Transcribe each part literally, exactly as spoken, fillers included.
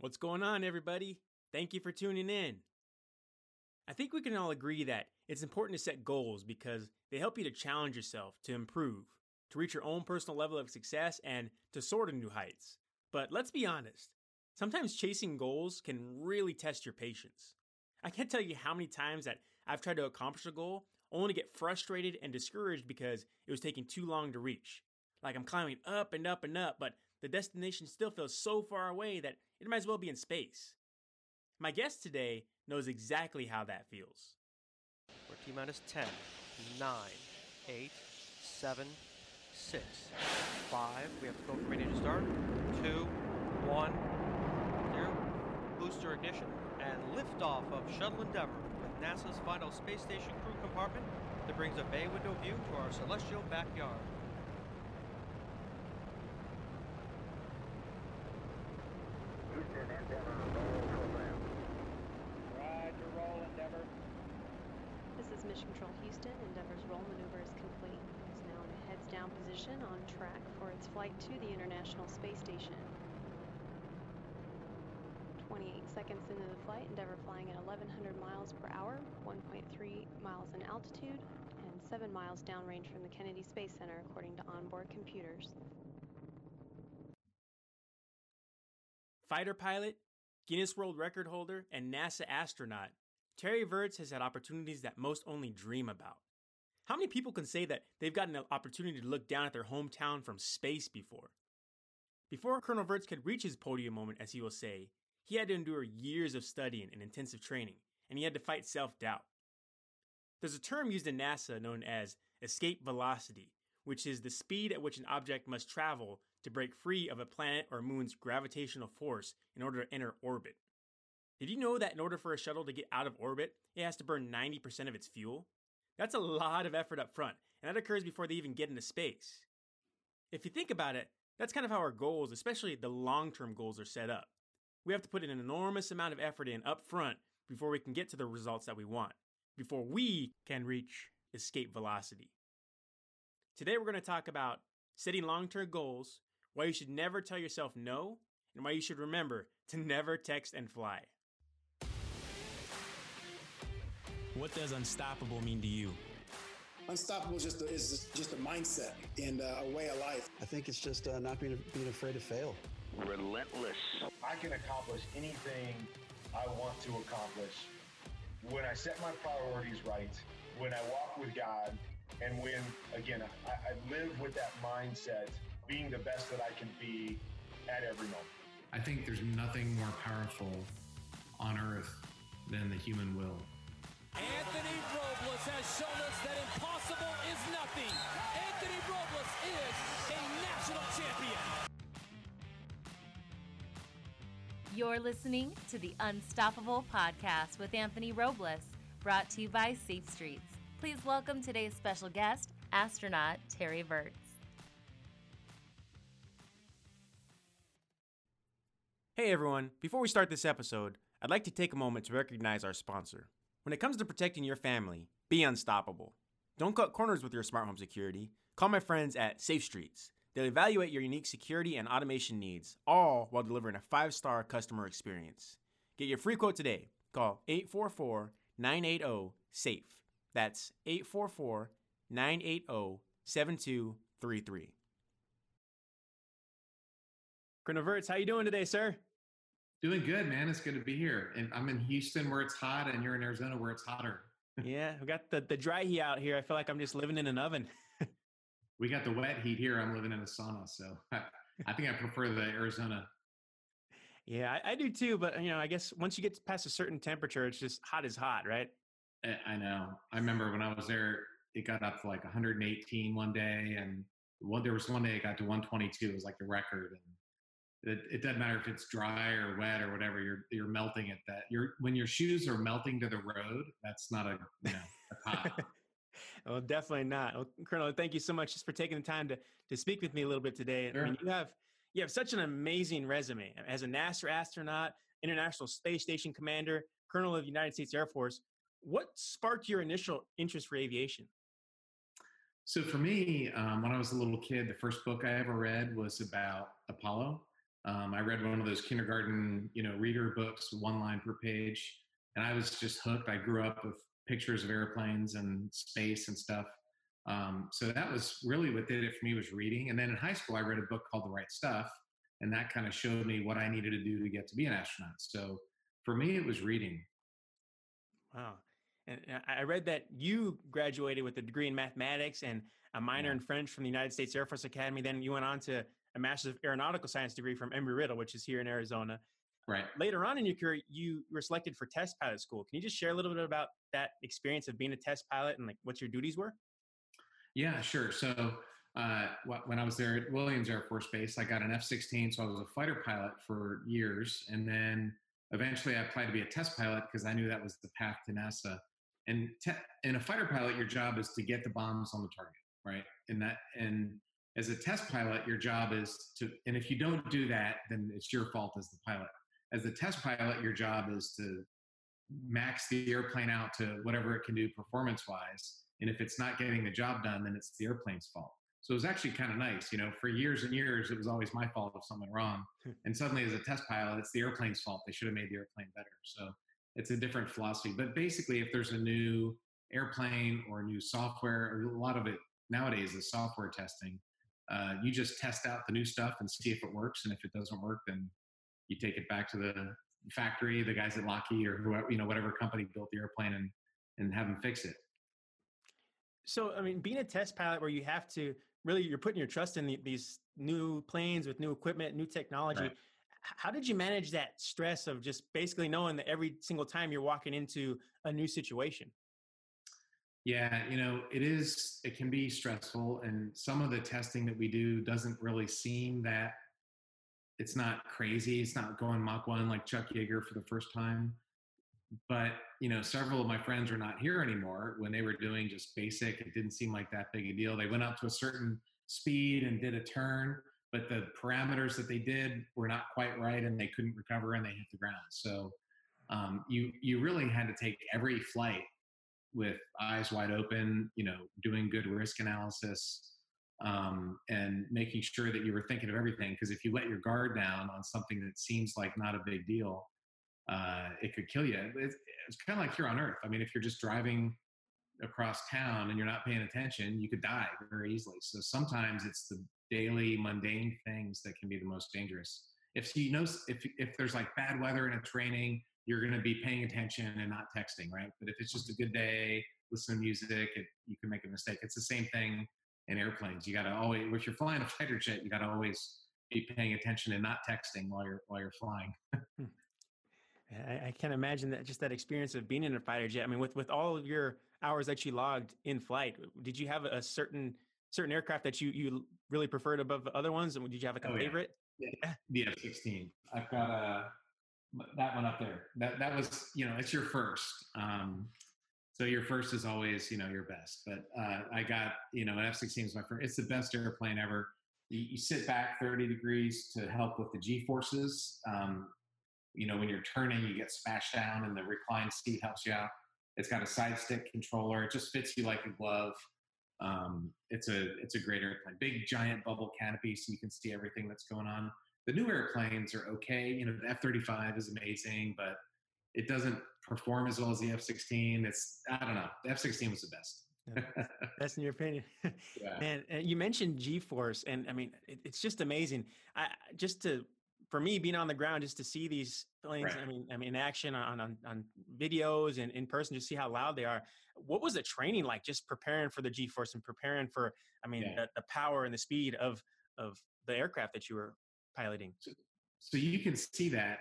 What's going on, everybody? Thank you for tuning in. I think we can all agree that it's important to set goals because they help you to challenge yourself, to improve, to reach your own personal level of success, and to soar to new heights. But let's be honest, sometimes chasing goals can really test your patience. I can't tell you how many times that I've tried to accomplish a goal only to get frustrated and discouraged because it was taking too long to reach. Like I'm climbing up and up and up, but the destination still feels so far away that it might as well be in space. My guest today knows exactly how that feels. We're T minus ten, nine, eight, seven, six, five. We have to go from ready to start. two, one, zero. Booster ignition and liftoff of Shuttle Endeavour with NASA's final space station crew compartment that brings a bay window view to our celestial backyard. Houston, Endeavour, roll program. Roger, roll, Endeavour. This is Mission Control Houston. Endeavour's roll maneuver is complete. It's now in a heads-down position on track for its flight to the International Space Station. twenty-eight seconds into the flight, Endeavour flying at eleven hundred miles per hour, one point three miles in altitude, and seven miles downrange from the Kennedy Space Center, according to onboard computers. Fighter pilot, Guinness World Record holder, and NASA astronaut, Terry Virts has had opportunities that most only dream about. How many people can say that they've gotten an opportunity to look down at their hometown from space before? Before Colonel Virts could reach his podium moment, as he will say, he had to endure years of studying and intensive training, and he had to fight self-doubt. There's a term used in NASA known as escape velocity, which is the speed at which an object must travel to break free of a planet or moon's gravitational force in order to enter orbit. Did you know that in order for a shuttle to get out of orbit, it has to burn ninety percent of its fuel? That's a lot of effort up front, and that occurs before they even get into space. If you think about it, that's kind of how our goals, especially the long-term goals, are set up. We have to put an enormous amount of effort in up front before we can get to the results that we want, before we can reach escape velocity. Today we're going to talk about setting long-term goals, why you should never tell yourself no, and why you should remember to never text and fly. What does unstoppable mean to you? Unstoppable is just a, is just a mindset and a way of life. I think it's just uh, not being, being afraid to fail. Relentless. I can accomplish anything I want to accomplish when I set my priorities right, when I walk with God, and when, again, I, I live with that mindset, being the best that I can be at every moment. I think there's nothing more powerful on earth than the human will. Anthony Robles has shown us that impossible is nothing. Anthony Robles is a national champion. You're listening to the Unstoppable Podcast with Anthony Robles, brought to you by SafeStreets. Please welcome today's special guest, astronaut Terry Virts. Hey everyone, before we start this episode, I'd like to take a moment to recognize our sponsor. When it comes to protecting your family, be unstoppable. Don't cut corners with your smart home security. Call my friends at SafeStreets. They'll evaluate your unique security and automation needs, all while delivering a five-star customer experience. Get your free quote today. Call eight four four, nine eight zero, SAFE. That's eight four four, nine eight zero, seven two three three. Colonel Virts, how you doing today, sir? Doing good, man. It's good to be here. And I'm in Houston where it's hot, and you're in Arizona where it's hotter. Yeah, we got the, the dry heat out here. I feel like I'm just living in an oven. We got the wet heat here. I'm living in a sauna, so I, I think I prefer the Arizona. Yeah, I, I do too. But, you know, I guess once you get past a certain temperature, it's just hot is hot, right? I know. I remember when I was there, it got up to like one hundred eighteen one day, and one, there was one day it got to one twenty-two. It was like the record. And it, it doesn't matter if it's dry or wet or whatever. You're you're melting at that. You're when your shoes are melting to the road. That's not a you know a hot. Well, definitely not. Well, Colonel, thank you so much just for taking the time to to speak with me a little bit today. Sure. I mean, you have you have such an amazing resume as a NASA astronaut, International Space Station commander, Colonel of the United States Air Force. What sparked your initial interest for aviation? So for me, um, when I was a little kid, the first book I ever read was about Apollo. Um, I read one of those kindergarten, you know, reader books, one line per page, and I was just hooked. I grew up with pictures of airplanes and space and stuff. Um, so that was really what did it for me, was reading. And then in high school, I read a book called The Right Stuff, and that kind of showed me what I needed to do to get to be an astronaut. So for me, it was reading. Wow. And I read that you graduated with a degree in mathematics and a minor yeah. in French from the United States Air Force Academy. Then you went on to a Master's of Aeronautical Science degree from Embry-Riddle, which is here in Arizona. Right. Later on in your career, you were selected for test pilot school. Can you just share a little bit about that experience of being a test pilot and like what your duties were? Yeah, sure. So uh, when I was there at Williams Air Force Base, I got an F sixteen. So I was a fighter pilot for years. And then eventually I applied to be a test pilot because I knew that was the path to NASA. And te- in a fighter pilot, your job is to get the bombs on the target, right? And that, and as a test pilot, your job is to, and if you don't do that, then it's your fault as the pilot. As a test pilot, your job is to max the airplane out to whatever it can do performance-wise. And if it's not getting the job done, then it's the airplane's fault. So it was actually kind of nice. You know, for years and years, it was always my fault if something went wrong. And suddenly as a test pilot, it's the airplane's fault. They should have made the airplane better. So it's a different philosophy. But basically, if there's a new airplane or new software, a lot of it nowadays is software testing. Uh, you just test out the new stuff and see if it works. And if it doesn't work, then you take it back to the factory, the guys at Lockheed or whoever, you know, whatever company built the airplane, and, and have them fix it. So, I mean, being a test pilot where you have to really, you're putting your trust in the, these new planes with new equipment, new technology. Right. How did you manage that stress of just basically knowing that every single time you're walking into a new situation? Yeah, you know, it is, it can be stressful. And some of the testing that we do doesn't really seem that, it's not crazy. It's not going Mach one like Chuck Yeager for the first time. But, you know, several of my friends are not here anymore. When they were doing just basic, it didn't seem like that big a deal. They went up to a certain speed and did a turn, but the parameters that they did were not quite right and they couldn't recover and they hit the ground. So um, you you really had to take every flight with eyes wide open, you know, doing good risk analysis um, and making sure that you were thinking of everything. Because if you let your guard down on something that seems like not a big deal, Uh, it could kill you. It's, it's kind of like here on Earth. I mean, if you're just driving across town and you're not paying attention, you could die very easily. So sometimes it's the daily mundane things that can be the most dangerous. If you know, if if there's like bad weather and it's raining, you're going to be paying attention and not texting, right? But if it's just a good day, listen to music, it, you can make a mistake. It's the same thing in airplanes. You got to always, if you're flying a fighter jet, you got to always be paying attention and not texting while you're while you're flying. I can't imagine that, just that experience of being in a fighter jet. I mean, with, with all of your hours that you logged in flight, did you have a certain certain aircraft that you, you really preferred above other ones? And did you have like a oh, yeah. favorite? Yeah, the F sixteen. I've got a, that one up there. That that was, you know, it's your first. Um, so your first is always, you know, your best. But uh, I got, you know, an F sixteen is my first. It's the best airplane ever. You, you sit back thirty degrees to help with the G-forces. Um You know, when you're turning, you get smashed down and the reclined seat helps you out. It's got a side stick controller. It just fits you like a glove. Um, it's a it's a great airplane. Big, giant bubble canopy so you can see everything that's going on. The new airplanes are okay. You know, the F thirty-five is amazing, but it doesn't perform as well as the F sixteen. It's, I don't know. The F sixteen was the best. That's in your opinion. Yeah. Man, and you mentioned G-force, and I mean, it, it's just amazing. I just to... For me, being on the ground, just to see these planes, right. I mean, I mean, in action on, on, on videos and in person, just see how loud they are. What was the training like, just preparing for the G-force and preparing for, I mean, yeah. the, the power and the speed of, of the aircraft that you were piloting? So, so you can see that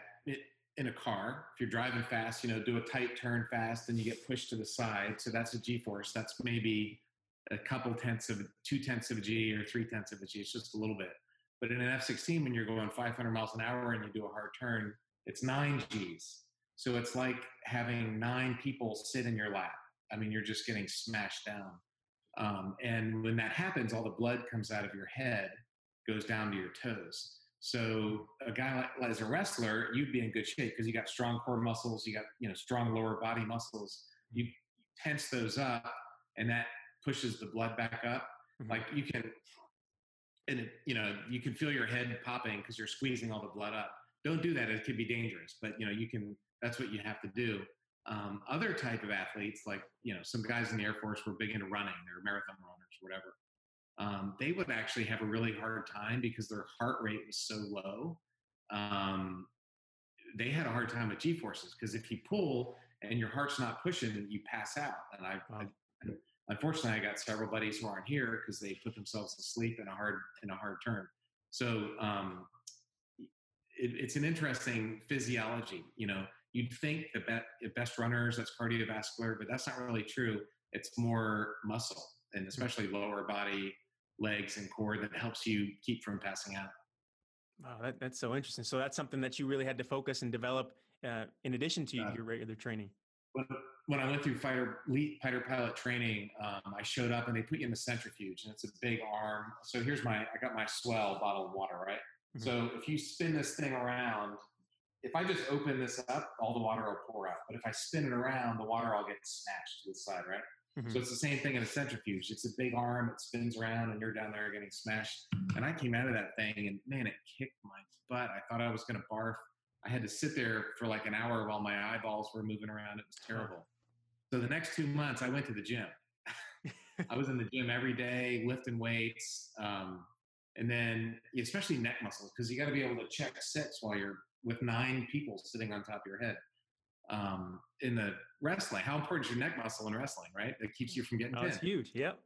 in a car. If you're driving fast, you know, do a tight turn fast and you get pushed to the side. So that's a G-force. That's maybe a couple tenths of, two tenths of a G or three tenths of a G. It's just a little bit. But in an F sixteen, when you're going five hundred miles an hour and you do a hard turn, it's nine Gs. So it's like having nine people sit in your lap. I mean, you're just getting smashed down. Um, and when that happens, all the blood comes out of your head, goes down to your toes. So a guy like, like as a wrestler, you'd be in good shape because you got strong core muscles, you got, you know, strong lower body muscles. You, you tense those up, and that pushes the blood back up. Mm-hmm. Like you can... and it, you know, you can feel your head popping because you're squeezing all the blood up. Don't do that. It could be dangerous, but you know, you can, that's what you have to do. Um, other type of athletes, like, you know, some guys in the Air Force were big into running, they're marathon runners, whatever. Um, they would actually have a really hard time because their heart rate was so low. Um, they had a hard time with G-forces because if you pull and your heart's not pushing, you pass out. And I, I unfortunately, I got several buddies who aren't here because they put themselves to sleep in a hard in a hard turn. So um, it, it's an interesting physiology. You know, you'd think the be- best runners, that's cardiovascular, but that's not really true. It's more muscle, and especially lower body, legs, and core that helps you keep from passing out. Wow, that, that's so interesting. So that's something that you really had to focus and develop uh, in addition to uh, your regular training. When, when I went through fighter, elite fighter pilot training, um, I showed up and they put you in the centrifuge, and it's a big arm. So here's my, I got my Swell bottle of water, right? Mm-hmm. So if you spin this thing around, if I just open this up, all the water will pour out. But if I spin it around, the water all gets snatched to the side, right? Mm-hmm. So it's the same thing in a centrifuge. It's a big arm, it spins around, and you're down there getting smashed. And I came out of that thing, and man, it kicked my butt. I thought I was going to barf. I had to sit there for like an hour while my eyeballs were moving around. It was terrible. So the next two months, I went to the gym. I was in the gym every day, lifting weights. Um, and then especially neck muscles, because you got to be able to check sets while you're with nine people sitting on top of your head. Um, in the wrestling, how important is your neck muscle in wrestling, right? That keeps you from getting pinned. Oh, it's huge. Yep.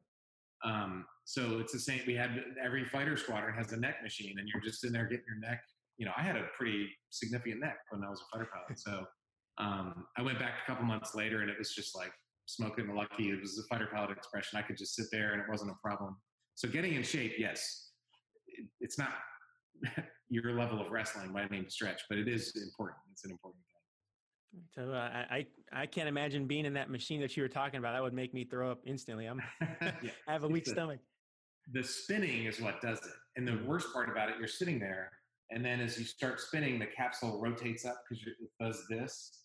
Um, so it's the same. We had every fighter squadron has a neck machine, and you're just in there getting your neck. You know, I had a pretty significant neck when I was a fighter pilot. So um, I went back a couple months later, and it was just like smoking the Lucky. It was a fighter pilot expression. I could just sit there, and it wasn't a problem. So getting in shape, yes, it, it's not your level of wrestling by any stretch, but it is important. It's an important thing. So uh, I I can't imagine being in that machine that you were talking about. That would make me throw up instantly. I'm yeah, I have a weak the, stomach. The spinning is what does it, and the worst part about it, you're sitting there. And then as you start spinning, the capsule rotates up because it does this.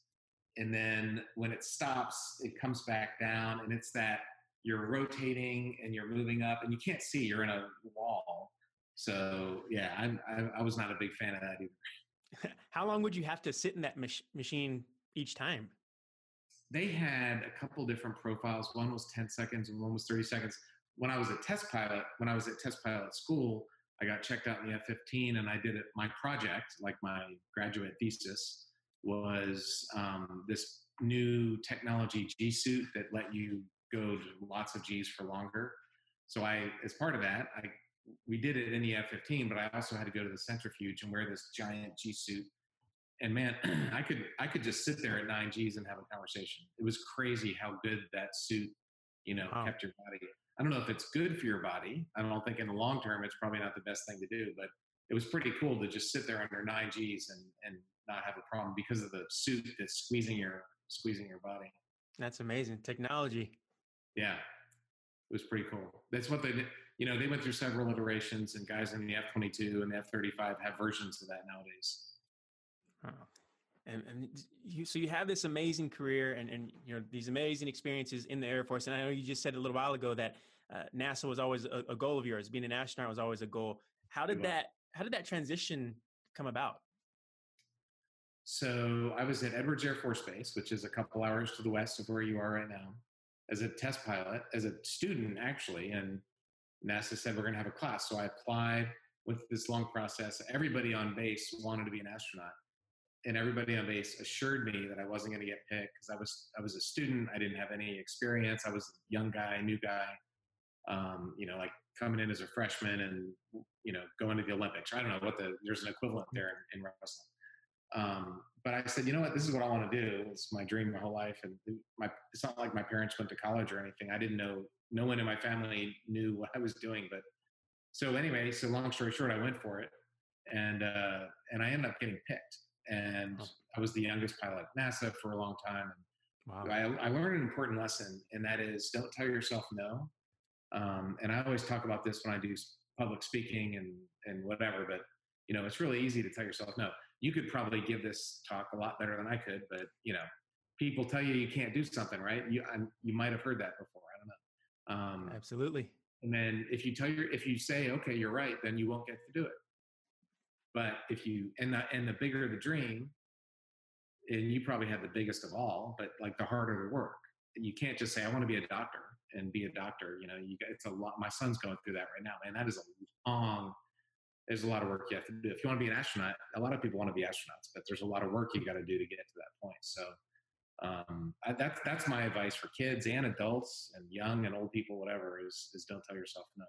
And then when it stops, it comes back down. And it's that you're rotating and you're moving up. And you can't see. You're in a wall. So, yeah, I'm, I, I was not a big fan of that either. How long would you have to sit in that mach- machine each time? They had a couple different profiles. One was ten seconds and one was thirty seconds. When I was a test pilot, when I was at test pilot school, I got checked out in the F fifteen, and I did it. My project, like my graduate thesis, was um, this new technology G suit that let you go to lots of Gs for longer. So I, as part of that, I we did it in the F fifteen, but I also had to go to the centrifuge and wear this giant G suit. And man, I could I could just sit there at nine Gs and have a conversation. It was crazy how good that suit, you know, wow. kept your body. I don't know if it's good for your body. I don't think in the long term, it's probably not the best thing to do, but it was pretty cool to just sit there under nine Gs and, and not have a problem because of the suit that's squeezing your, squeezing your body. That's amazing technology. Yeah. It was pretty cool. That's what they did. You know, they went through several iterations, and guys in the F twenty-two and the F thirty-five have versions of that nowadays. Wow. And, and you, so you have this amazing career and, and, you know, these amazing experiences in the Air Force. And I know you just said a little while ago that uh, NASA was always a, a goal of yours. Being an astronaut was always a goal. How did that, how did that transition come about? So I was at Edwards Air Force Base, which is a couple hours to the west of where you are right now, as a test pilot, as a student, actually. And NASA said, we're going to have a class. So I applied with this long process. Everybody on base wanted to be an astronaut. And everybody on base assured me that I wasn't going to get picked because I was I was a student. I didn't have any experience. I was a young guy, new guy, um, you know, like coming in as a freshman and, you know, going to the Olympics. I don't know what the, there's an equivalent there in, in wrestling. Um, but I said, you know what, this is what I want to do. It's my dream my whole life. And my, it's not like my parents went to college or anything. I didn't know, no one in my family knew what I was doing. But so anyway, so long story short, I went for it. And uh, and I ended up getting picked. And I was the youngest pilot at NASA for a long time. And wow. I, I learned an important lesson, and that is don't tell yourself no. Um, and I always talk about this when I do public speaking and, and whatever, but you know, it's really easy to tell yourself no. You could probably give this talk a lot better than I could, but you know, people tell you you can't do something, right? You I, you might have heard that before. I don't know. Um, Absolutely. And then if you tell your, if you say, okay, you're right, then you won't get to do it. But if you, and the, and the bigger the dream, and you probably had the biggest of all, but like the harder the work. And you can't just say, I want to be a doctor and be a doctor. You know, you it's a lot. My son's going through that right now, man. That is a long, there's a lot of work you have to do. If you want to be an astronaut, a lot of people want to be astronauts, but there's a lot of work you got to do to get to that point. So um, I, that's, that's my advice for kids and adults and young and old people, whatever, is, is don't tell yourself no.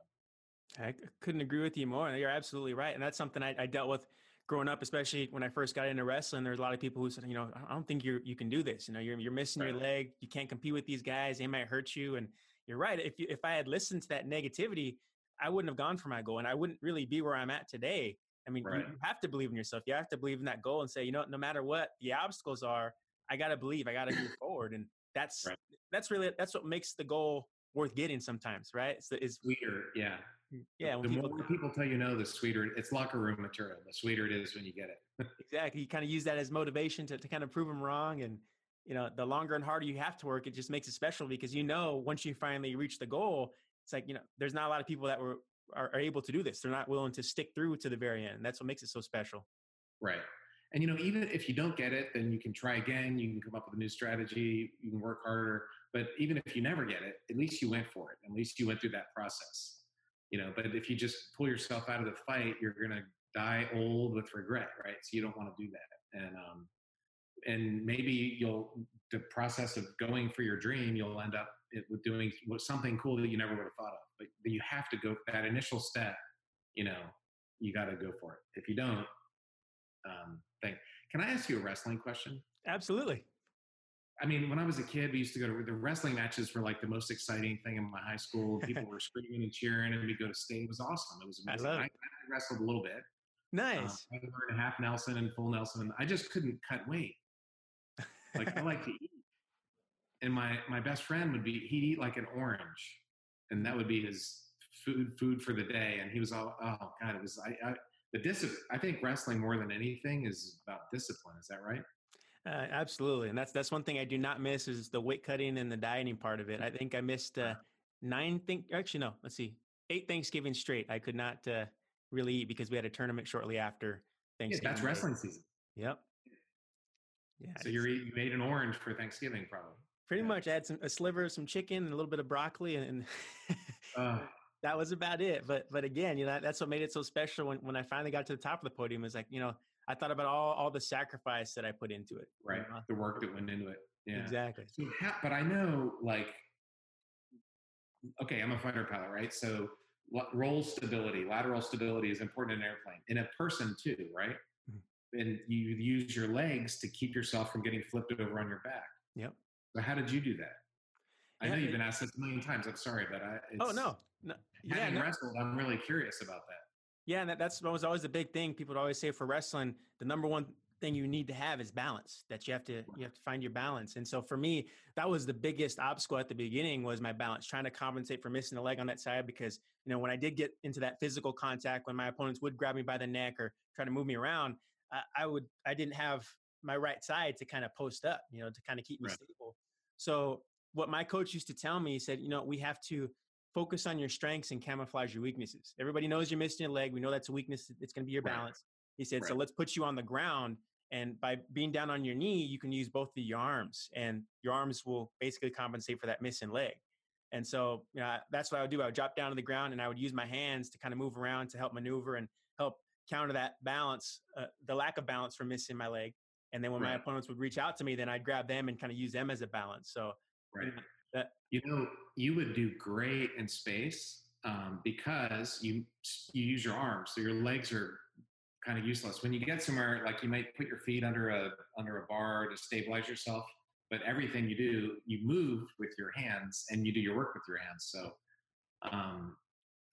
I couldn't agree with you more. And you're absolutely right. And that's something I, I dealt with growing up, especially when I first got into wrestling. There's a lot of people who said, you know, I don't think you you can do this. You know, you're, you're missing right. your leg. You can't compete with these guys. They might hurt you. And you're right. If you, if I had listened to that negativity, I wouldn't have gone for my goal, and I wouldn't really be where I'm at today. I mean, right. you have to believe in yourself. You have to believe in that goal and say, you know, no matter what the obstacles are, I got to believe, I got to move forward. And that's, right. that's really, that's what makes the goal worth getting sometimes, right? It's, it's sweeter. Yeah. Yeah. The, the people, more people tell you no, the sweeter, it's locker room material. The sweeter it is when you get it. Exactly. You kind of use that as motivation to, to kind of prove them wrong. And, you know, the longer and harder you have to work, it just makes it special because, you know, once you finally reach the goal, it's like, you know, there's not a lot of people that were are, are able to do this. They're not willing to stick through to the very end. And that's what makes it so special. Right. And, you know, even if you don't get it, then you can try again. You can come up with a new strategy. You can work harder. But even if you never get it, at least you went for it. At least you went through that process. You know, but if you just pull yourself out of the fight, you're going to die old with regret, right? So you don't want to do that. And, um, and maybe you'll, the process of going for your dream, you'll end up with doing something cool that you never would have thought of. But you have to go, that initial step, you know, you got to go for it. If you don't, um, thing. Can I ask you a wrestling question? Absolutely. I mean, when I was a kid, we used to go to, the wrestling matches were like the most exciting thing in my high school. People were screaming and cheering, and we'd go to state. It was awesome. It was amazing. I, love it. I wrestled a little bit. Nice. Um, I learned half Nelson and full Nelson. I just couldn't cut weight. Like I like to eat, and my my best friend would be he'd eat like an orange, and that would be his food food for the day. And he was all, oh god, it was I. I the dis- I think wrestling more than anything is about discipline. Is that right? Uh, absolutely, and that's that's one thing I do not miss is the weight cutting and the dieting part of it. I think I missed uh, nine think actually no, let's see, eight Thanksgiving straight. I could not uh, really eat because we had a tournament shortly after Thanksgiving. Yeah, that's wrestling season. Yep. Yeah. So you're eating, you made an orange for Thanksgiving, probably. Pretty yeah. much. I had some, a sliver of some chicken and a little bit of broccoli, and, and uh, that was about it. But but again, you know, that's what made it so special. When when I finally got to the top of the podium, is like, you know, I thought about all all the sacrifice that I put into it. Right. You know? The work that went into it. Yeah. Exactly. So, but I know, like, okay, I'm a fighter pilot, right? So roll stability, lateral stability is important in an airplane, in a person too, right? And you use your legs to keep yourself from getting flipped over on your back. Yep. So how did you do that? I yeah, know you've been asked this a million times. I'm sorry, but I, it's, oh no, no. Yeah, having no. wrestled, I'm really curious about that. Yeah. And that, that's what was always the big thing. People would always say for wrestling, the number one thing you need to have is balance, that you have to, you have to find your balance. And so for me, that was the biggest obstacle at the beginning was my balance, trying to compensate for missing a leg on that side. Because, you know, when I did get into that physical contact, when my opponents would grab me by the neck or try to move me around, I would, I didn't have my right side to kind of post up, you know, to kind of keep me right. stable. So what my coach used to tell me, he said, you know, we have to focus on your strengths and camouflage your weaknesses. Everybody knows you're missing a leg. We know that's a weakness. It's going to be your right. balance. He said, right. so let's put you on the ground. And by being down on your knee, you can use both of your arms, and your arms will basically compensate for that missing leg. And so, you know, that's what I would do. I would drop down to the ground and I would use my hands to kind of move around to help maneuver and help counter that balance, uh, the lack of balance from missing my leg. And then when right. my opponents would reach out to me, then I'd grab them and kind of use them as a balance. So, right. you know, that, you know, you would do great in space um, because you, you use your arms. So your legs are kind of useless. When you get somewhere, like you might put your feet under a, under a bar to stabilize yourself, but everything you do, you move with your hands and you do your work with your hands. So, um,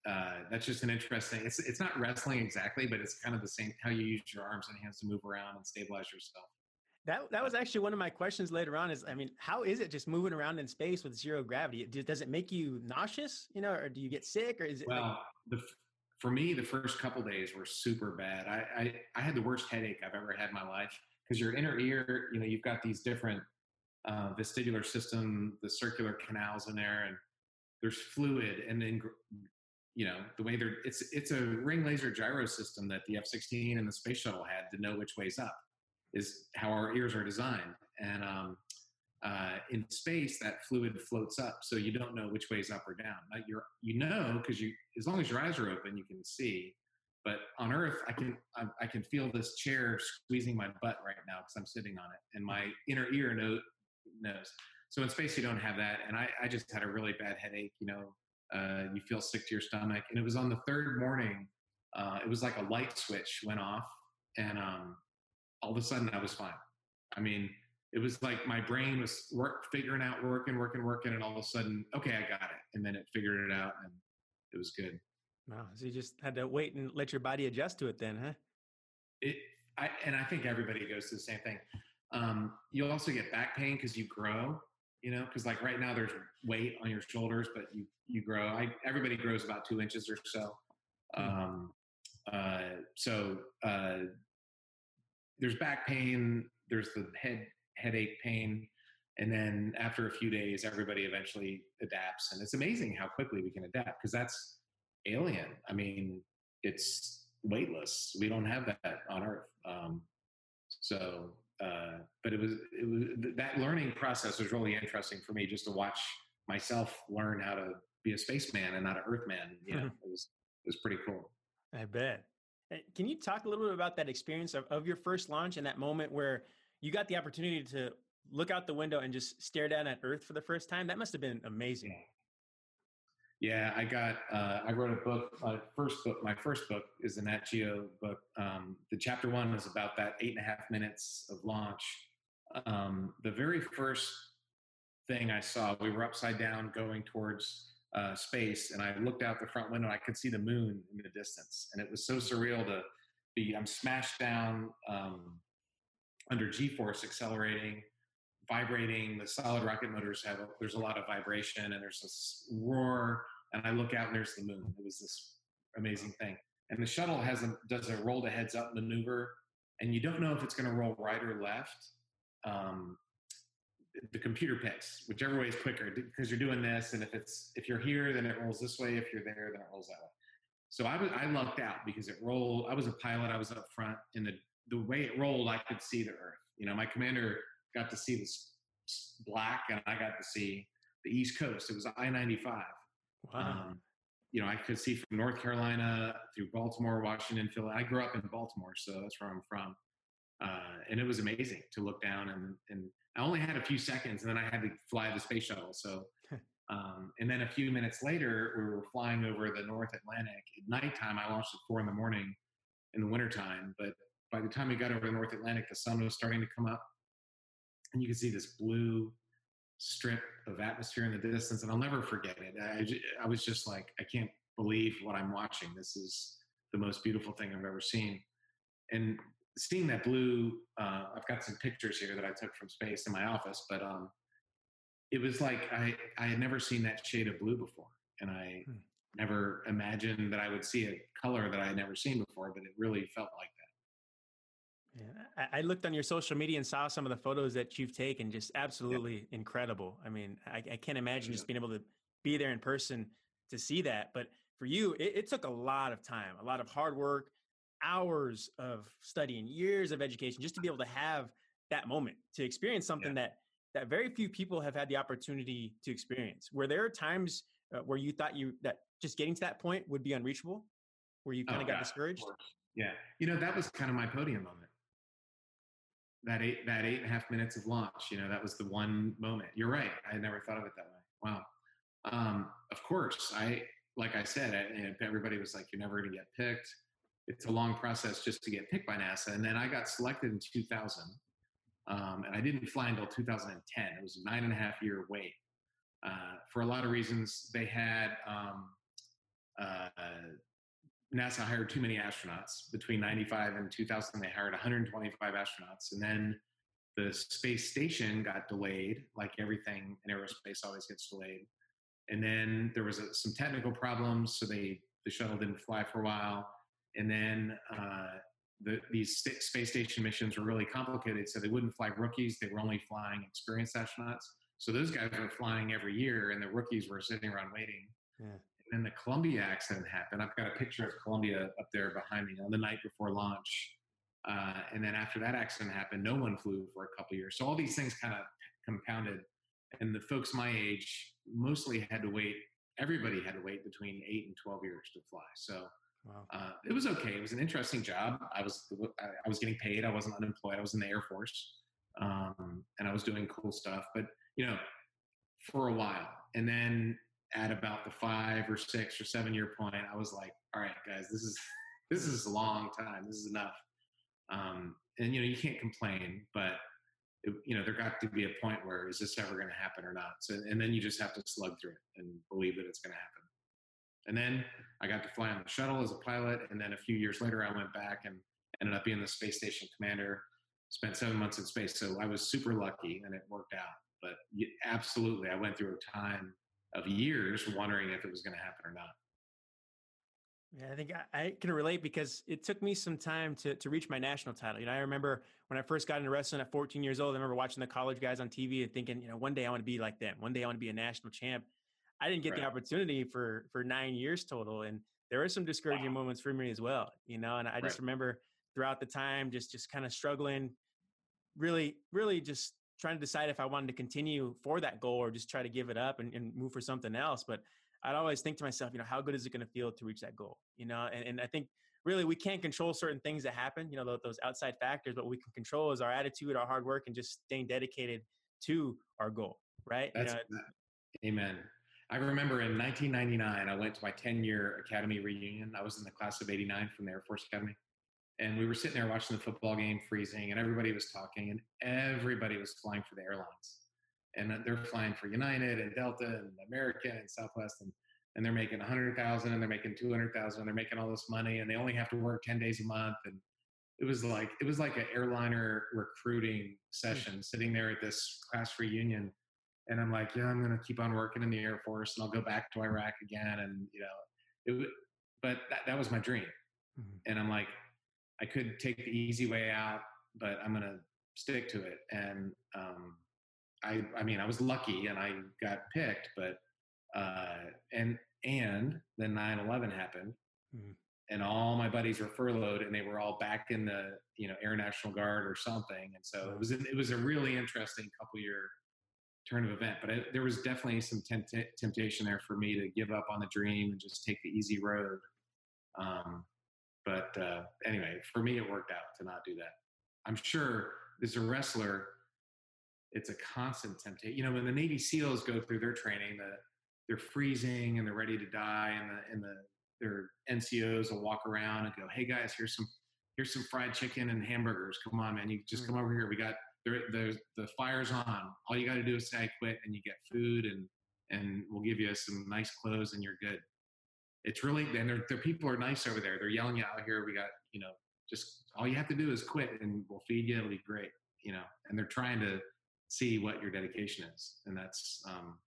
Uh, that's just an interesting, it's it's not wrestling exactly, but it's kind of the same, how you use your arms and hands to move around and stabilize yourself. That that was actually one of my questions later on is, I mean, how is it just moving around in space with zero gravity? It, does it make you nauseous, you know, or do you get sick or is it? Well, like- the, for me, the first couple days were super bad. I, I, I had the worst headache I've ever had in my life because your inner ear, you know, you've got these different uh, vestibular system, the circular canals in there, and there's fluid, and then, you know, the way they're, it's, it's a ring laser gyro system that the F sixteen and the space shuttle had to know which way's up, is how our ears are designed. And um, uh, in space, that fluid floats up, so you don't know which way's up or down. Like you're, you know, because you, as long as your eyes are open, you can see. But on Earth, I can I, I can feel this chair squeezing my butt right now because I'm sitting on it, and my inner ear knows. knows. So in space, you don't have that. And I, I just had a really bad headache. You know, uh, you feel sick to your stomach. And it was on the third morning. Uh, it was like a light switch went off, and um, all of a sudden I was fine. I mean, it was like my brain was work, figuring out, working, working, working, and all of a sudden, okay, I got it. And then it figured it out, and it was good. Wow. So you just had to wait and let your body adjust to it then, huh? It, I, and I think everybody goes through the same thing. Um, you'll also get back pain because you grow, you know, because like right now there's weight on your shoulders, but you, you grow. I, everybody grows about two inches or so. Um, uh, so uh, there's back pain, there's the head headache pain. And then after a few days, everybody eventually adapts. And it's amazing how quickly we can adapt, because that's alien. I mean, it's weightless. We don't have that on Earth. Um, so, uh, but it was, it was, that learning process was really interesting for me, just to watch myself learn how to be a spaceman and not an Earthman. You know, it was, it was pretty cool. I bet. Can you talk a little bit about that experience of, of your first launch and that moment where you got the opportunity to look out the window and just stare down at Earth for the first time? That must've been amazing. Yeah. Yeah, I got, uh, I wrote a book, my first book, my first book is the Nat Geo book. Um, the chapter one is about that eight and a half minutes of launch. Um, the very first thing I saw, we were upside down going towards uh, space, and I looked out the front window, I could see the moon in the distance. And it was so surreal to be, I'm smashed down um, under G-force accelerating, vibrating. The solid rocket motors have a, there's a lot of vibration, and there's this roar, and I look out and there's the moon. It was this amazing thing. And the shuttle has a, does a roll to heads up maneuver, and you don't know if it's going to roll right or left. Um, the computer picks whichever way is quicker, because you're doing this, and if it's if you're here, then it rolls this way. If you're there, then it rolls that way. So I was I lucked out because it rolled. I was a pilot. I was up front, and the the way it rolled, I could see the Earth. You know, my commander got to see this black, and I got to see the East Coast. It was I ninety-five. Wow. Um, you know, I could see from North Carolina through Baltimore, Washington, Philly. I grew up in Baltimore, so that's where I'm from. Uh, and it was amazing to look down, and, and I only had a few seconds, and then I had to fly the space shuttle. So, um, and then a few minutes later, we were flying over the North Atlantic. At nighttime, I launched at four in the morning in the wintertime, but by the time we got over the North Atlantic, the sun was starting to come up. And you can see this blue strip of atmosphere in the distance. And I'll never forget it. I, I was just like, I can't believe what I'm watching. This is the most beautiful thing I've ever seen. And seeing that blue, uh, I've got some pictures here that I took from space in my office, but um, it was like I, I had never seen that shade of blue before. And I hmm. never imagined that I would see a color that I had never seen before, but it really felt like that. Yeah, I looked on your social media and saw some of the photos that you've taken. Just absolutely yeah. incredible. I mean, I, I can't imagine yeah. just being able to be there in person to see that. But for you, it, it took a lot of time, a lot of hard work, hours of studying, years of education, just to be able to have that moment, to experience something yeah. that, that very few people have had the opportunity to experience. Were there times uh, where you thought you that just getting to that point would be unreachable, where you kind of oh, got God, discouraged? Of course. Yeah. You know, that was kind of my podium moment. That eight, that eight and a half minutes of launch, you know, that was the one moment. You're right. I never thought of it that way. Wow. Um, of course, I, like I said, I, you know, everybody was like, you're never going to get picked. It's a long process just to get picked by NASA. And then I got selected in two thousand. Um, and I didn't fly until two thousand ten. It was a nine and a half year wait. Uh, for a lot of reasons, they had, um, uh, NASA hired too many astronauts. Between ninety-five and two thousand, they hired one hundred twenty-five astronauts. And then the space station got delayed, like everything in aerospace always gets delayed. And then there was a, some technical problems, so they the shuttle didn't fly for a while. And then uh, the, these space station missions were really complicated, so they wouldn't fly rookies. They were only flying experienced astronauts. So those guys were flying every year, and the rookies were sitting around waiting. Yeah. And then the Columbia accident happened. I've got a picture of Columbia up there behind me on the night before launch. Uh, and then after that accident happened, no one flew for a couple of years. So all these things kind of compounded. And the folks my age mostly had to wait. Everybody had to wait between eight and twelve years to fly. So wow. uh, it was okay. It was an interesting job. I was I was getting paid. I wasn't unemployed. I was in the Air Force. Um, and I was doing cool stuff. But, you know, for a while. And then at about the five or six or seven year point, I was like, all right, guys, this is this is a long time. This is enough. Um, and, you know, you can't complain, but, it, you know, there got to be a point where is this ever going to happen or not? So, and then you just have to slug through it and believe that it's going to happen. And then I got to fly on the shuttle as a pilot. And then a few years later, I went back and ended up being the space station commander, spent seven months in space. So I was super lucky and it worked out. But absolutely, I went through a time of years wondering if it was going to happen or not. Yeah, I think I, I can relate because it took me some time to to reach my national title. You know, I remember when I first got into wrestling at fourteen years old, I remember watching the college guys on T V and thinking, you know, one day I want to be like them. One day I want to be a national champ. I didn't get right. the opportunity for for nine years total. And there were some discouraging wow. moments for me as well, you know, and I just right. remember throughout the time, just, just kind of struggling, really, really just trying to decide if I wanted to continue for that goal or just try to give it up and, and move for something else. But I'd always think to myself, you know, how good is it going to feel to reach that goal? You know, and, and I think really we can't control certain things that happen, you know, those outside factors, but what we can control is our attitude, our hard work, and just staying dedicated to our goal. Right. That's, you know, amen. I remember in nineteen ninety-nine, I went to my ten year Academy reunion. I was in the class of eighty-nine from the Air Force Academy. And we were sitting there watching the football game, freezing, and everybody was talking, and everybody was flying for the airlines. And they're flying for United and Delta and American and Southwest, and, and they're making one hundred thousand dollars and they're making two hundred thousand dollars and they're making all this money, and they only have to work ten days a month. And it was like it was like an airliner recruiting session, sitting there at this class reunion. And I'm like, yeah, I'm going to keep on working in the Air Force, and I'll go back to Iraq again. And, you know, it, but that, that was my dream. Mm-hmm. And I'm like, I could take the easy way out, but I'm going to stick to it. And um, I, I mean, I was lucky and I got picked, but, uh, and, and then nine eleven happened mm-hmm. and all my buddies were furloughed and they were all back in the, you know, Air National Guard or something. And so it was, it was a really interesting couple year turn of event, but I, there was definitely some tempt- temptation there for me to give up on the dream and just take the easy road. Um, But uh, anyway, for me, it worked out to not do that. I'm sure as a wrestler, it's a constant temptation. You know, when the Navy SEALs go through their training, the, they're freezing and they're ready to die, and the, and the their N C Os will walk around and go, "Hey guys, here's some here's some fried chicken and hamburgers. Come on, man, you just mm-hmm. come over here. We got the the fire's on. All you got to do is say I quit, and you get food, and and we'll give you some nice clothes, and you're good." It's really, and their their people are nice over there. They're yelling out here. We got, you know, just all you have to do is quit and we'll feed you. It'll be great, you know, and they're trying to see what your dedication is. And that's, um,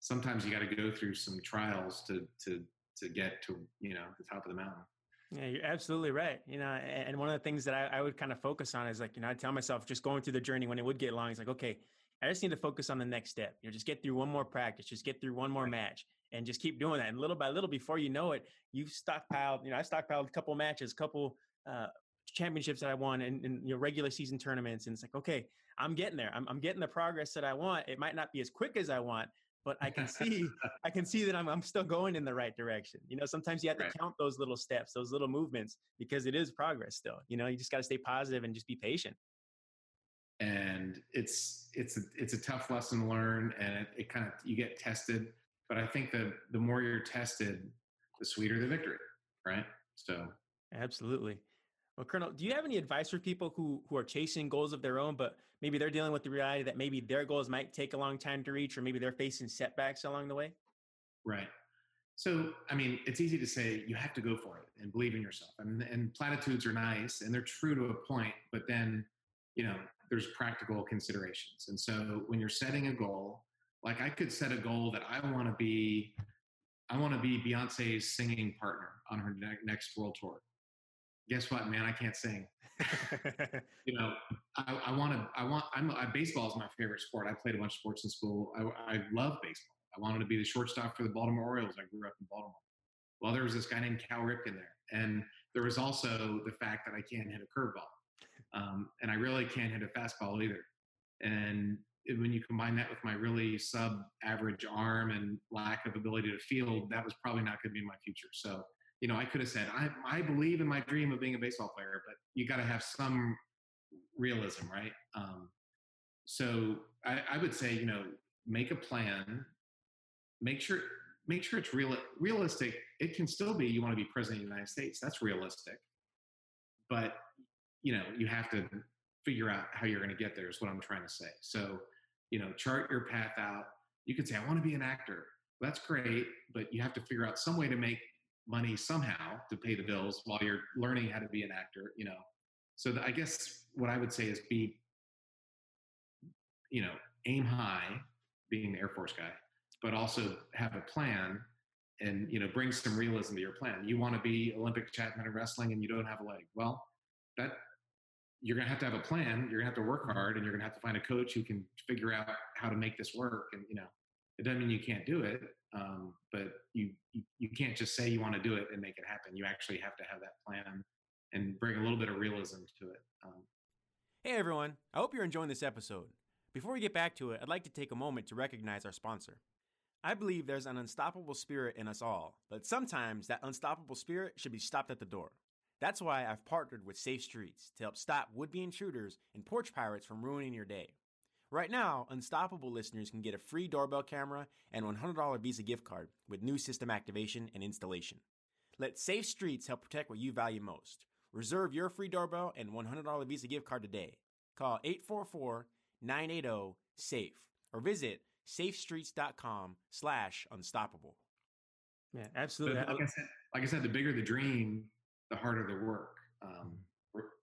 sometimes you got to go through some trials to, to, to get to, you know, the top of the mountain. Yeah, you're absolutely right. You know, and one of the things that I, I would kind of focus on is like, you know, I tell myself just going through the journey when it would get long, it's like, okay, I just need to focus on the next step. You know, just get through one more practice, just get through one more match. And just keep doing that. And little by little, before you know it, you've stockpiled, you know, I stockpiled a couple matches, a couple uh, championships that I won and, and, you know, regular season tournaments. And it's like, okay, I'm getting there. I'm, I'm getting the progress that I want. It might not be as quick as I want, but I can see, I can see that I'm, I'm still going in the right direction. You know, sometimes you have to right. count those little steps, those little movements, because it is progress still, you know, you just got to stay positive and just be patient. And it's, it's, a, it's a tough lesson to learn. And it, it kind of, you get tested. But I think the the more you're tested, the sweeter the victory, right? So absolutely. Well, Colonel, do you have any advice for people who who are chasing goals of their own, but maybe they're dealing with the reality that maybe their goals might take a long time to reach, or maybe they're facing setbacks along the way? Right. So, I mean, it's easy to say you have to go for it and believe in yourself. And, and platitudes are nice and they're true to a point, but then, you know, there's practical considerations. And so when you're setting a goal, like I could set a goal that I want to be, I want to be Beyonce's singing partner on her ne- next world tour. guess what, man, I can't sing. You know, I, I want to, I want, I'm I, baseball is my favorite sport. I played a bunch of sports in school. I, I love baseball. I wanted to be the shortstop for the Baltimore Orioles. I grew up in Baltimore. Well, there was this guy named Cal Ripken there. And there was also the fact that I can't hit a curveball. Um, and I really can't hit a fastball either. And when you combine that with my really sub-average arm and lack of ability to field, that was probably not going to be my future. So, you know, I could have said, I, I believe in my dream of being a baseball player, but you got to have some realism, right? Um, so I, I would say, you know, make a plan, make sure make sure it's real, realistic. It can still be you want to be president of the United States. That's realistic. But, you know, you have to figure out how you're going to get there is what I'm trying to say. So, you know, chart your path out. You could say, I want to be an actor. Well, that's great, but you have to figure out some way to make money somehow to pay the bills while you're learning how to be an actor, you know. So the, I guess what I would say is be, you know, aim high, being the Air Force guy, but also have a plan and, you know, bring some realism to your plan. You want to be Olympic champion in wrestling and you don't have a leg. Well, that you're going to have to have a plan. You're going to have to work hard and you're going to have to find a coach who can figure out how to make this work. And, you know, it doesn't mean you can't do it. Um, but you, you, you can't just say you want to do it and make it happen. You actually have to have that plan and bring a little bit of realism to it. Um, hey everyone. I hope you're enjoying this episode. Before we get back to it, I'd like to take a moment to recognize our sponsor. I believe there's an unstoppable spirit in us all, but sometimes that unstoppable spirit should be stopped at the door. That's why I've partnered with SafeStreets to help stop would-be intruders and porch pirates from ruining your day. Right now, Unstoppable listeners can get a free doorbell camera and one hundred dollars Visa gift card with new system activation and installation. Let SafeStreets help protect what you value most. Reserve your free doorbell and one hundred dollars Visa gift card today. Call eight four four, nine eight zero, SAFE or visit SafeStreets.com slash unstoppable. Yeah, absolutely. Like I, said, like I said, the bigger the dream, the harder the work. Um,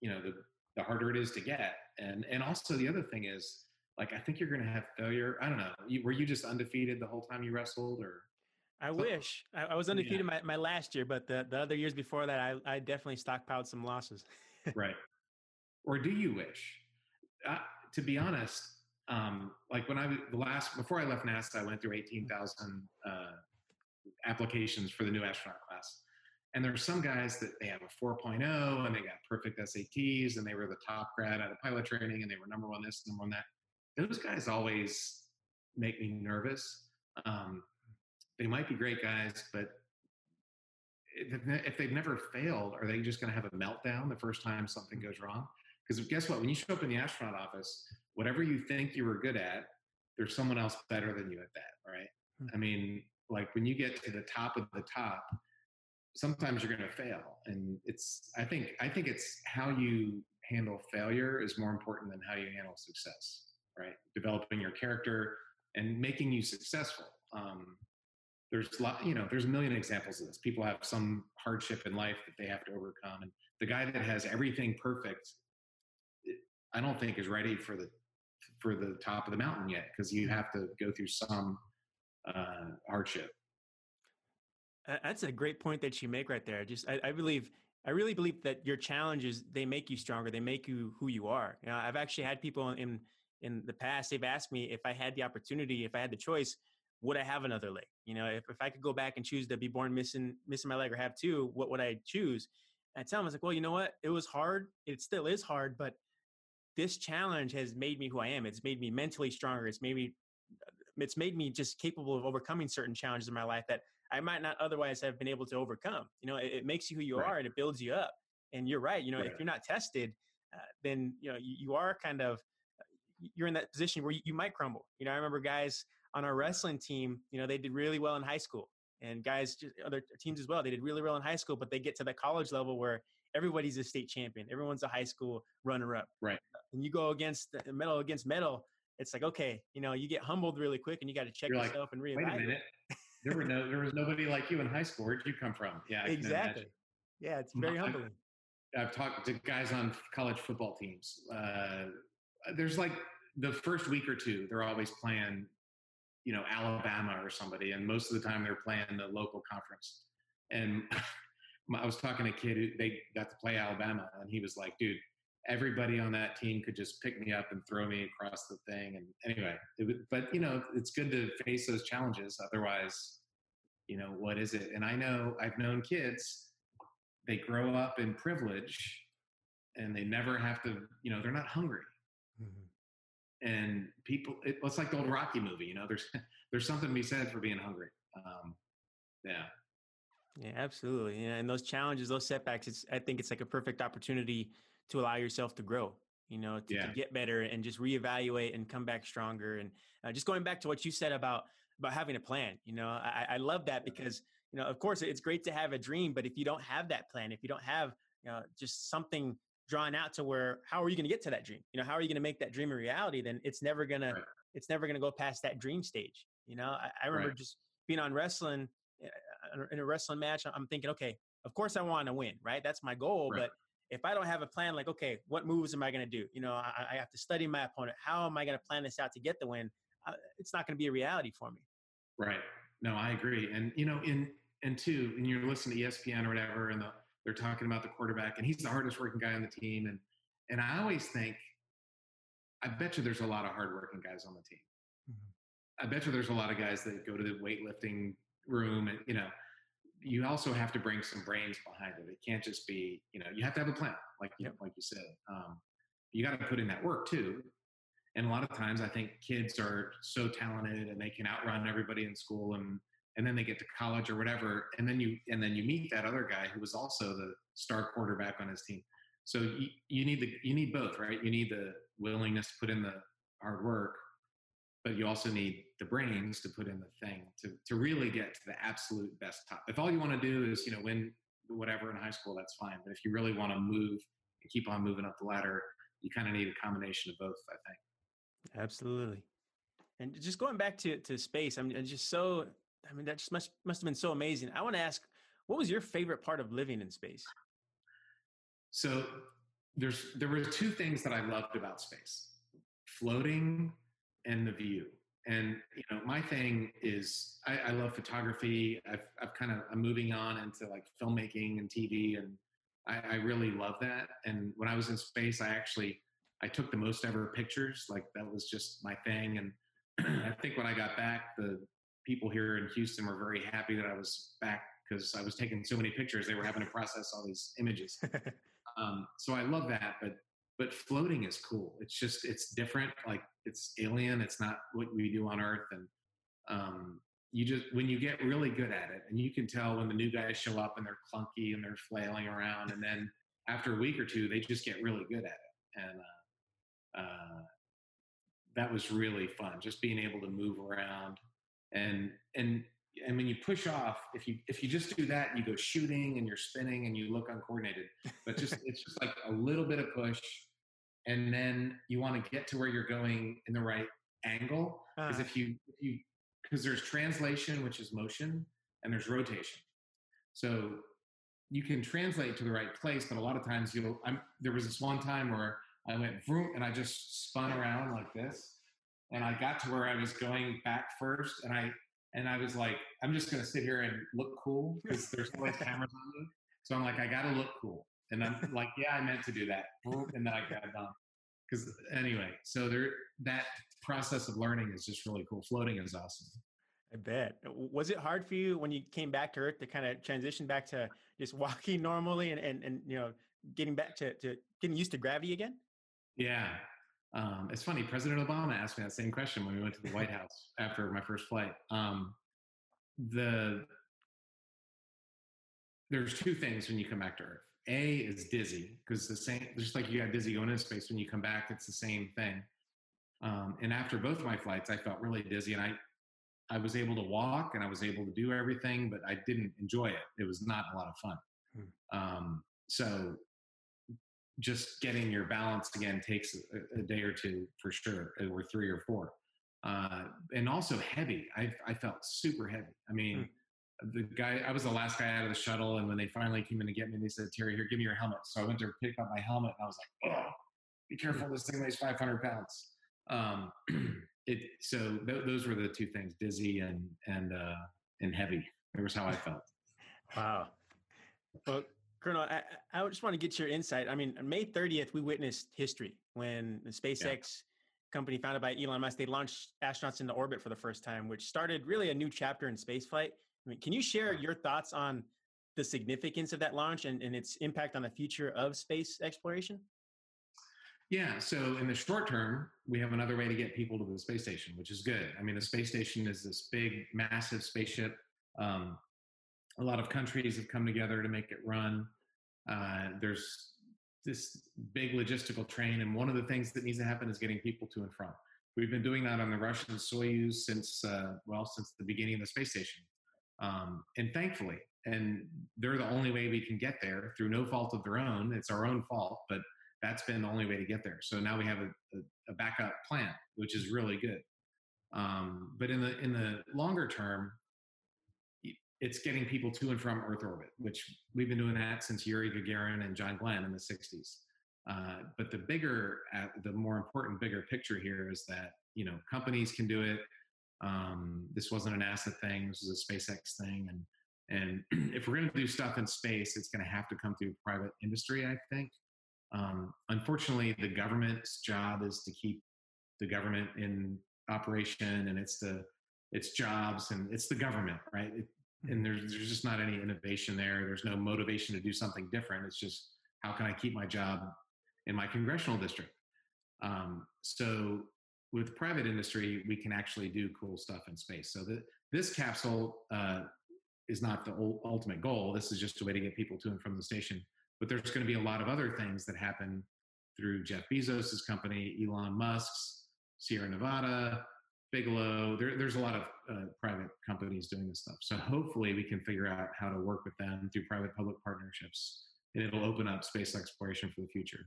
you know, the, the harder it is to get. And and also the other thing is, like, I think you're going to have failure. I don't know. You, were you just undefeated the whole time you wrestled? Or I so, wish. I, I was undefeated yeah. my, my last year, but the, the other years before that, I, I definitely stockpiled some losses. Right. Or do you wish? Uh, to be honest, Um, like when I the last before I left NASA, I went through eighteen thousand uh, applications for the new astronaut class, and there are some guys that they have a four point oh and they got perfect S A Ts and they were the top grad out of pilot training and they were number one this, number one that. Those guys always make me nervous. Um, they might be great guys, but if they've never failed, are they just going to have a meltdown the first time something goes wrong? Because guess what? When you show up in the astronaut office, whatever you think you were good at, there's someone else better than you at that, right? Mm-hmm. I mean, like when you get to the top of the top, sometimes you're going to fail. And it's, I think, I think it's how you handle failure is more important than how you handle success, right? Developing your character and making you successful. Um, there's a lot, you know, there's a million examples of this. People have some hardship in life that they have to overcome. And the guy that has everything perfect, I don't think is ready for the for the top of the mountain yet, because you have to go through some uh, hardship. Uh, that's a great point that you make right there. Just I, I believe I really believe that your challenges, they make you stronger. They make you who you are. You know, I've actually had people in in the past. They've asked me if I had the opportunity, if I had the choice, would I have another leg? You know, if, if I could go back and choose to be born missing missing my leg or have two, what would I choose? And I tell them, I was like, well, you know what? It was hard. It still is hard, but this challenge has made me who I am. It's made me mentally stronger. It's made me, it's made me just capable of overcoming certain challenges in my life that I might not otherwise have been able to overcome. You know, it, it makes you who you right. are, and it builds you up. And you're right. You know, right. if you're not tested, uh, then, you know, you, you are kind of, you're in that position where you, you might crumble. You know, I remember guys on our wrestling team, you know, they did really well in high school, and guys, just other teams as well, they did really well in high school, but they get to the college level where everybody's a state champion. Everyone's a high school runner-up. Right. And you go against medal against medal. It's like, okay, you know, you get humbled really quick, and you got to check You're yourself like, and reevaluate. Wait a minute. There were no, there was nobody like you in high school. Where'd you come from? Yeah, exactly. Yeah, it's very My, humbling. I've talked to guys on college football teams. Uh, there's like the first week or two, they're always playing, you know, Alabama or somebody, and most of the time they're playing the local conference. And I was talking to a kid who they got to play Alabama, and he was like, dude, everybody on that team could just pick me up and throw me across the thing. And anyway, it, but you know, it's good to face those challenges. Otherwise, you know, what is it? And I know I've known kids, they grow up in privilege and they never have to, you know, they're not hungry. Mm-hmm. And people, it, it's like the old Rocky movie, you know, there's, there's something to be said for being hungry. Um, yeah. Yeah, absolutely. Yeah, and those challenges, those setbacks, it's, I think it's like a perfect opportunity to allow yourself to grow, you know, to, yeah. to get better and just reevaluate and come back stronger. And uh, just going back to what you said about, about having a plan, you know, I, I love that because, you know, of course it's great to have a dream, but if you don't have that plan, if you don't have, you know, just something drawn out to where, how are you going to get to that dream? You know, how are you going to make that dream a reality? Then it's never going to, it's never going to go past that dream stage. You know, I, I remember right. just being on wrestling in a wrestling match. I'm thinking, okay, of course I want to win, right? That's my goal. Right. But if I don't have a plan, like, okay, what moves am I going to do? You know, I, I have to study my opponent. How am I going to plan this out to get the win? Uh, it's not going to be a reality for me. Right. No, I agree. And, you know, in, and two, and you're listening to E S P N or whatever, and the, they're talking about the quarterback, and he's the hardest working guy on the team. And, and I always think, I bet you there's a lot of hardworking guys on the team. Mm-hmm. I bet you there's a lot of guys that go to the weightlifting room and, you know, you also have to bring some brains behind it. It can't just be, you know, you have to have a plan, like you, like you said. Um, you got to put in that work too. And a lot of times I think kids are so talented and they can outrun everybody in school, and, and then they get to college or whatever. And then you, and then you meet that other guy who was also the star quarterback on his team. So you, you need the, you need both, right? You need the willingness to put in the hard work, but you also need the brains to put in the thing to, to really get to the absolute best top. If all you want to do is, you know, win whatever in high school, that's fine. But if you really want to move and keep on moving up the ladder, you kind of need a combination of both, I think. Absolutely. And just going back to, to space, I'm just so, I mean, that just must, must have been so amazing. I want to ask, what was your favorite part of living in space? So there's, there were two things that I loved about space: floating and the view. And, you know, my thing is I, I love photography. I've, I've kind of, I'm moving on into like filmmaking and T V. And I, I really love that. And when I was in space, I actually, I took the most ever pictures. Like that was just my thing. And I think when I got back, the people here in Houston were very happy that I was back because I was taking so many pictures. They were having to process all these images. um, so I love that. But But floating is cool. It's just, it's different. Like it's alien. It's not what we do on Earth. And um, you just, when you get really good at it, and you can tell when the new guys show up and they're clunky and they're flailing around. And then after a week or two, they just get really good at it. And uh, uh, that was really fun. Just being able to move around. And, and, and when you push off, if you, if you just do that, you go shooting and you're spinning and you look uncoordinated, but just, it's just like a little bit of push. And then you want to get to where you're going in the right angle. Because uh. if you, if you, because there's translation, which is motion, and there's rotation. So you can translate to the right place, but a lot of times you'll, I'm, there was this one time where I went vroom and I just spun around like this, and I got to where I was going back first. And I, And I was like, I'm just going to sit here and look cool because there's always cameras on me. So I'm like, I got to look cool. And I'm like, yeah, I meant to do that. And then I grabbed on. Because anyway, so there, that process of learning is just really cool. Floating is awesome. I bet. Was it hard for you when you came back to Earth to kind of transition back to just walking normally and, and, and you know, getting back to, to getting used to gravity again? Yeah. Um, it's funny, President Obama asked me that same question when we went to the White House after my first flight. Um, the, there's two things when you come back to Earth. A is dizzy, because the same, just like you got dizzy going into space, when you come back, it's the same thing. Um, and after both of my flights, I felt really dizzy, and I, I was able to walk and I was able to do everything, but I didn't enjoy it. It was not a lot of fun. Um, so just getting your balance again takes a, a day or two for sure, or three or four. Uh, and also heavy. I, I felt super heavy. I mean, mm. the guy, I was the last guy out of the shuttle. And when they finally came in to get me, they said, Terry, here, give me your helmet. So I went to pick up my helmet and I was like, oh, be careful. This thing weighs five hundred pounds. Um, it, so th- those were the two things, dizzy and, and, uh, and heavy. It was how I felt. Wow. Well, Colonel, I, I just want to get your insight. I mean, on May thirtieth, we witnessed history when the SpaceX yeah. company founded by Elon Musk, they launched astronauts into orbit for the first time, which started really a new chapter in spaceflight. I mean, can you share your thoughts on the significance of that launch and, and its impact on the future of space exploration? Yeah. So in the short term, we have another way to get people to the space station, which is good. I mean, the space station is this big, massive spaceship. Um, a lot of countries have come together to make it run. Uh, there's this big logistical train. And one of the things that needs to happen is getting people to and from. We've been doing that on the Russian Soyuz since, uh, well, since the beginning of the space station. Um, and thankfully, and they're the only way we can get there through no fault of their own. It's our own fault, but that's been the only way to get there. So now we have a, a, a backup plan, which is really good. Um, but in the in the longer term, it's getting people to and from Earth orbit, which we've been doing that since Yuri Gagarin and John Glenn in the sixties. Uh, but the bigger, uh, the more important, bigger picture here is that, you know, companies can do it. Um, this wasn't a NASA thing. This was a SpaceX thing. And, and if we're going to do stuff in space, it's going to have to come through private industry, I think. Um, unfortunately, the government's job is to keep the government in operation, and it's the it's jobs and it's the government, right? It, and there's there's just not any innovation there. There's no motivation to do something different. It's just, how can I keep my job in my congressional district? Um, so with private industry, we can actually do cool stuff in space. So the, this capsule uh, is not the ultimate goal. This is just a way to get people to and from the station. But there's going to be a lot of other things that happen through Jeff Bezos' company, Elon Musk's, Sierra Nevada, Bigelow. There, there's a lot of uh, private companies doing this stuff. So hopefully we can figure out how to work with them through private-public partnerships, and it'll open up space exploration for the future.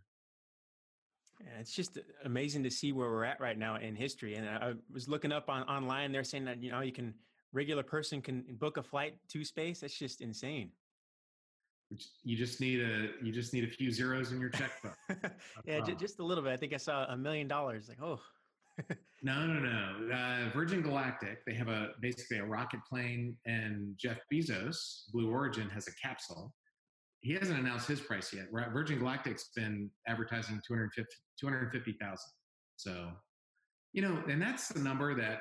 Yeah, it's just amazing to see where we're at right now in history. And I was looking up on online. They're saying that, you know, you can regular person can book a flight to space. That's just insane. You just need a you just need a few zeros in your checkbook. yeah, j- just a little bit. I think I saw a million dollars. Like, oh, no, no, no. Uh, Virgin Galactic, they have a basically a rocket plane, and Jeff Bezos, Blue Origin, has a capsule. He hasn't announced his price yet. Virgin Galactic's been advertising two hundred fifty two hundred fifty thousand. So, you know, and that's the number that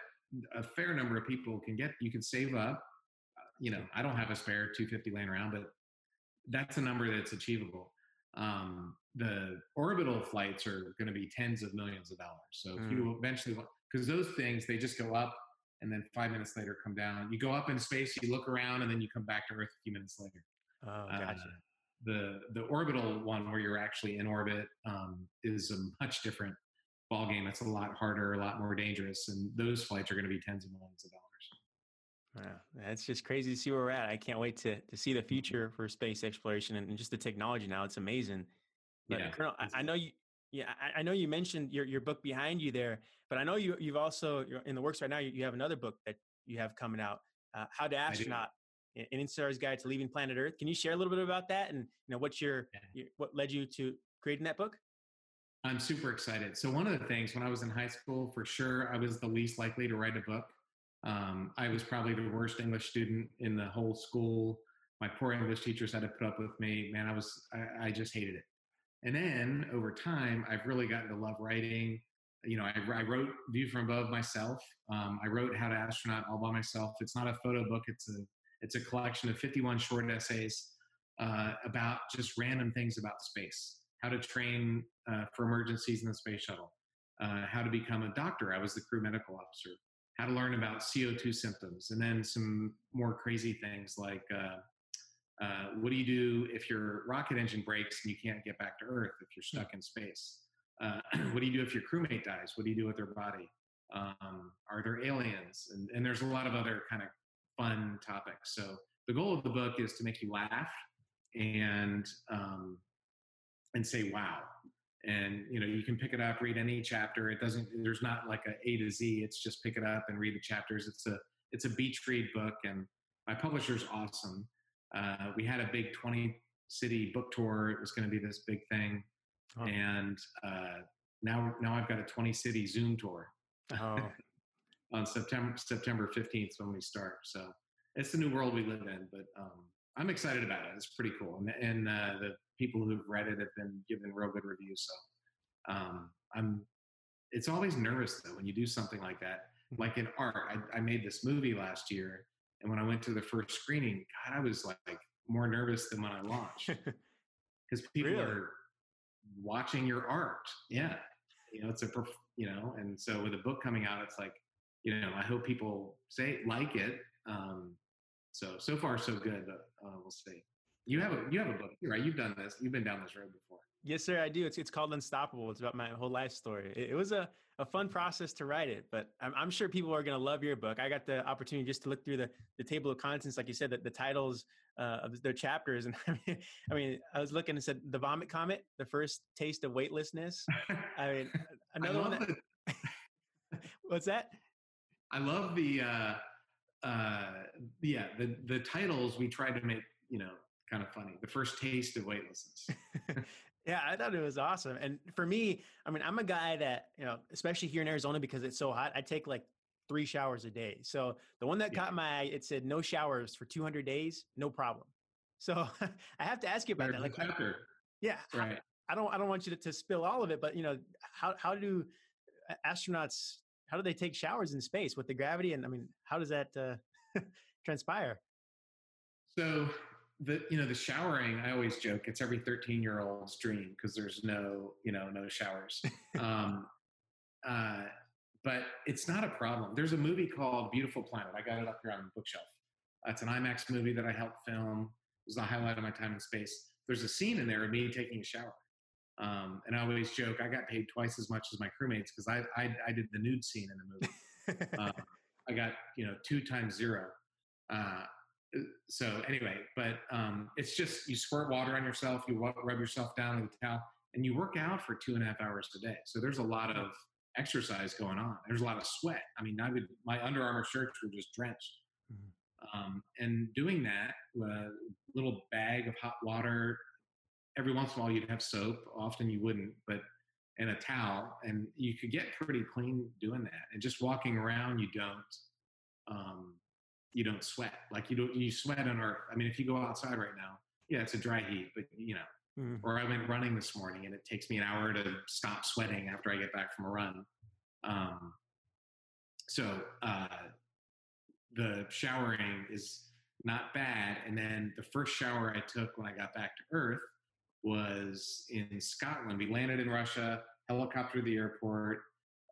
a fair number of people can get. You can save up. You know, I don't have a spare two fifty laying around, but that's a number that's achievable. Um, the orbital flights are going to be tens of millions of dollars. So if mm. you eventually, because those things, they just go up and then five minutes later come down. You go up in space, you look around, and then you come back to Earth a few minutes later. Oh, gotcha. Uh, the the orbital one where you're actually in orbit um, is a much different ballgame. It's a lot harder, a lot more dangerous, and those flights are going to be tens of millions of dollars. Wow, that's just crazy to see where we're at. I can't wait to, to see the future for space exploration and, and just the technology now. It's amazing. But yeah, Colonel, I, I know you. Yeah, I, I know you mentioned your, your book behind you there, but I know you you've also you're in the works right now. You, you have another book that you have coming out, uh, How to Astronaut, an Instar's Guide to Leaving Planet Earth. Can you share a little bit about that and you know what's your, yeah. your what led you to creating that book? I'm super excited. So one of the things when I was in high school, for sure, I was the least likely to write a book. Um, I was probably the worst English student in the whole school. My poor English teachers had to put up with me. Man, I was, I, I just hated it. And then over time, I've really gotten to love writing. You know, I, I wrote View from Above myself. Um, I wrote How to Astronaut all by myself. It's not a photo book. It's a, it's a collection of fifty-one short essays uh, about just random things about space, how to train uh, for emergencies in the space shuttle, uh, how to become a doctor. I was the crew medical officer. How to learn about C O two symptoms, and then some more crazy things like uh, uh, what do you do if your rocket engine breaks and you can't get back to Earth, if you're stuck in space? Uh, what do you do if your crewmate dies? What do you do with their body? Um, are there aliens? And, and there's a lot of other kind of fun topics. So the goal of the book is to make you laugh and um, and say, wow. And, you know, you can pick it up, read any chapter. It doesn't, there's not like a A to Z. It's just pick it up and read the chapters. It's a, it's a beach read book. And my publisher's awesome. Uh, we had a big twenty city book tour. It was going to be this big thing. Oh. And uh, now, now I've got a twenty city Zoom tour oh. on September, September fifteenth when we start. So it's the new world we live in, but um, I'm excited about it. It's pretty cool. And, and uh, the people who've read it have been given real good reviews. So um, I'm, it's always nervous though, when you do something like that, like in art, I, I made this movie last year. And when I went to the first screening, God, I was like more nervous than when I launched, because people really? Are watching your art. Yeah. You know, it's a, you know, and so with a book coming out, it's like, you know, I hope people say like it. Um, so, so far so good. Uh, we'll see. You have a, you have a book, right? You've done this. You've been down this road before. Yes, sir. I do. It's it's called Unstoppable. It's about my whole life story. It, it was a, a fun process to write it, but I'm, I'm sure people are going to love your book. I got the opportunity just to look through the, the table of contents, like you said, that the titles uh, of their chapters. And I mean, I mean, I was looking and said, The Vomit Comet, The First Taste of Weightlessness. I mean, another I one. That, what's that? I love the, uh, uh, yeah, the, the titles we tried to make, you know, kind of funny. The First Taste of Weightlessness. Yeah, I thought it was awesome. And for me, I mean, I'm a guy that, you know, especially here in Arizona, because it's so hot, I take like three showers a day. So the one that yeah. caught my eye, it said no showers for two hundred days, no problem. So I have to ask you about There's that. Like, I, yeah, right. I, I don't, I don't want you to, to spill all of it, but you know, how, how do astronauts, how do they take showers in space with the gravity? And I mean, how does that uh, transpire? So The you know the showering, I always joke, it's every thirteen year old's dream, because there's no you know no showers, um, uh, but it's not a problem. There's a movie called Beautiful Planet. I got it up here on the bookshelf. It's an IMAX movie that I helped film. It was the highlight of my time in space. There's a scene in there of me taking a shower, um, and I always joke I got paid twice as much as my crewmates, because I, I I did the nude scene in the movie. um, I got you know two times zero. Uh, So anyway, but um, it's just you squirt water on yourself, you rub yourself down with a towel, and you work out for two and a half hours a day. So there's a lot of exercise going on. There's a lot of sweat. I mean, I would my Under Armour shirts were just drenched. Mm-hmm. Um, and doing that, a little bag of hot water, every once in a while you'd have soap. Often you wouldn't, but and a towel, and you could get pretty clean doing that. And just walking around, you don't. Um, You don't sweat like you don't. You sweat on Earth. I mean, if you go outside right now, yeah, it's a dry heat, but you know. Mm. Or I went running this morning, and it takes me an hour to stop sweating after I get back from a run. Um, so uh, the showering is not bad. And then the first shower I took when I got back to Earth was in Scotland. We landed in Russia, helicopter to the airport.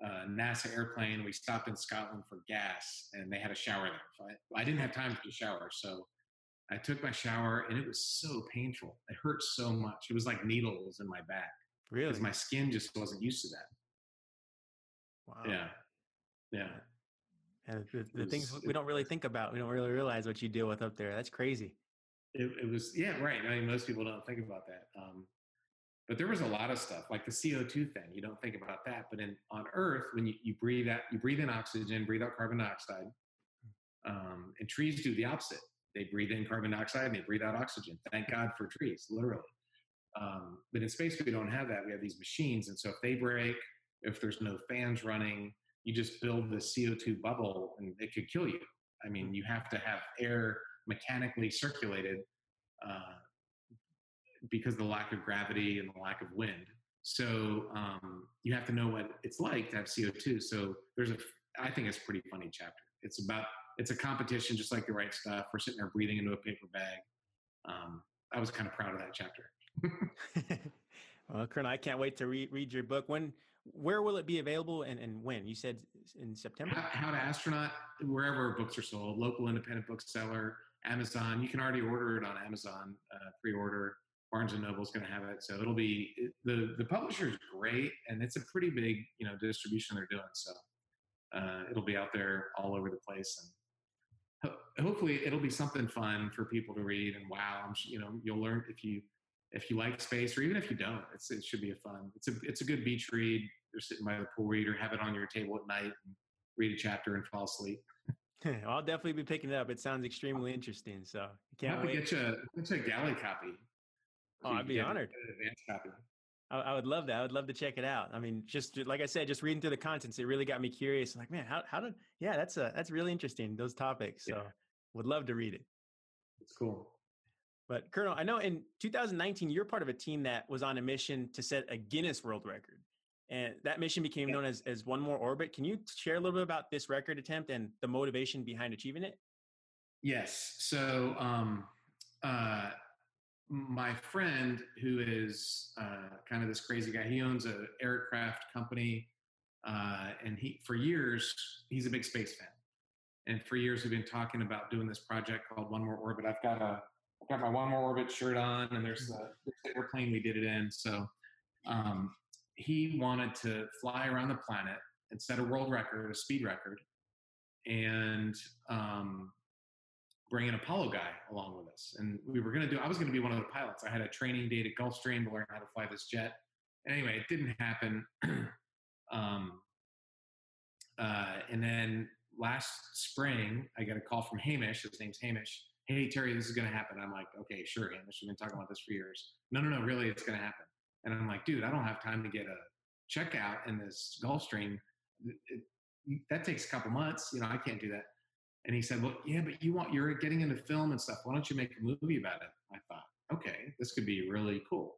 Uh, NASA airplane. We stopped in Scotland for gas, and they had a shower there. So I, I didn't have time to shower, so I took my shower, and it was so painful. It hurt so much. It was like needles in my back. Really? Because my skin just wasn't used to that. Wow. Yeah. Yeah. And the, the was, things we don't really think about, we don't really realize what you deal with up there. That's crazy. It, it was, yeah, right. I mean, most people don't think about that. Um, But there was a lot of stuff, like the C O two thing. You don't think about that. But in, on Earth, when you, you breathe out, you breathe in oxygen, breathe out carbon dioxide. Um, and trees do the opposite. They breathe in carbon dioxide and they breathe out oxygen. Thank God for trees, literally. Um, but in space, we don't have that. We have these machines. And so if they break, if there's no fans running, you just build the C O two bubble and it could kill you. I mean, you have to have air mechanically circulated, uh, because of the lack of gravity and the lack of wind. So um, you have to know what it's like to have C O two. So there's a, I think it's a pretty funny chapter. It's about, it's a competition, just like The Right Stuff. We're sitting there breathing into a paper bag. Um, I was kind of proud of that chapter. Well, Colonel, I can't wait to re- read your book. When, where will it be available and, and when? You said in September? How, How to Astronaut, wherever books are sold, local independent bookseller, Amazon. You can already order it on Amazon, uh, pre-order. Barnes and Noble's going to have it, so it'll be the the publisher is great, and it's a pretty big you know distribution they're doing. So uh, it'll be out there all over the place, and ho- hopefully it'll be something fun for people to read. And wow, I'm, you know you'll learn if you if you like space, or even if you don't, it's, it should be a fun. It's a it's a good beach read. You're sitting by the pool, read, or have it on your table at night, and read a chapter and fall asleep. I'll definitely be picking it up. It sounds extremely interesting, so can't I'll wait. Get you, get you a galley copy. Oh, I'd be honored. I, I would love that. I would love to check it out. I mean, just like I said, just reading through the contents, it really got me curious. I'm like, man, how how did? Yeah, that's a that's really interesting. Those topics. So, yeah. Would love to read it. It's cool. But Colonel, I know in two thousand nineteen, you're part of a team that was on a mission to set a Guinness World Record. And that mission became known as, as One More Orbit. Can you share a little bit about this record attempt and the motivation behind achieving it? Yes. So um, uh, my friend, who is uh, kind of this crazy guy, he owns an aircraft company. Uh, and he, for years, he's a big space fan. And for years, we've been talking about doing this project called One More Orbit. I've got a I've got my One More Orbit shirt on, and there's the, the airplane we did it in. So um, he wanted to fly around the planet and set a world record, a speed record, and um, bring an Apollo guy along with us. And we were going to do, I was going to be one of the pilots. I had a training day at Gulfstream to learn how to fly this jet. Anyway, it didn't happen. um, uh, and then last spring, I got a call from Hamish. His name's Hamish. Hey, Terry, this is going to happen. I'm like, okay, sure, Hamish. We've been talking about this for years. No, no, no, really, it's going to happen. And I'm like, dude, I don't have time to get a checkout in this Gulfstream. It, it, that takes a couple months. You know, I can't do that. And he said, well, yeah, but you want, you're getting into film and stuff. Why don't you make a movie about it? I thought, okay, this could be really cool.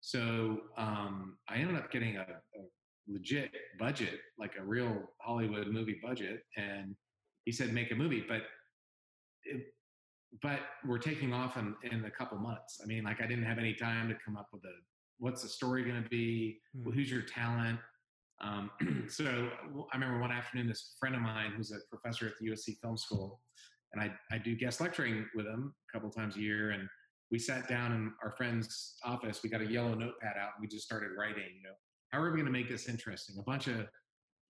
So um, I ended up getting a, a legit budget, like a real Hollywood movie budget. And he said, make a movie. But it, But we're taking off in, in a couple months. I mean, like, I didn't have any time to come up with a, what's the story going to be? Mm. Who's your talent? Um, so I remember one afternoon, this friend of mine who's a professor at the U S C Film School, and I, I do guest lecturing with him a couple times a year. And we sat down in our friend's office. We got a yellow notepad out, and we just started writing, you know, how are we going to make this interesting? A bunch of,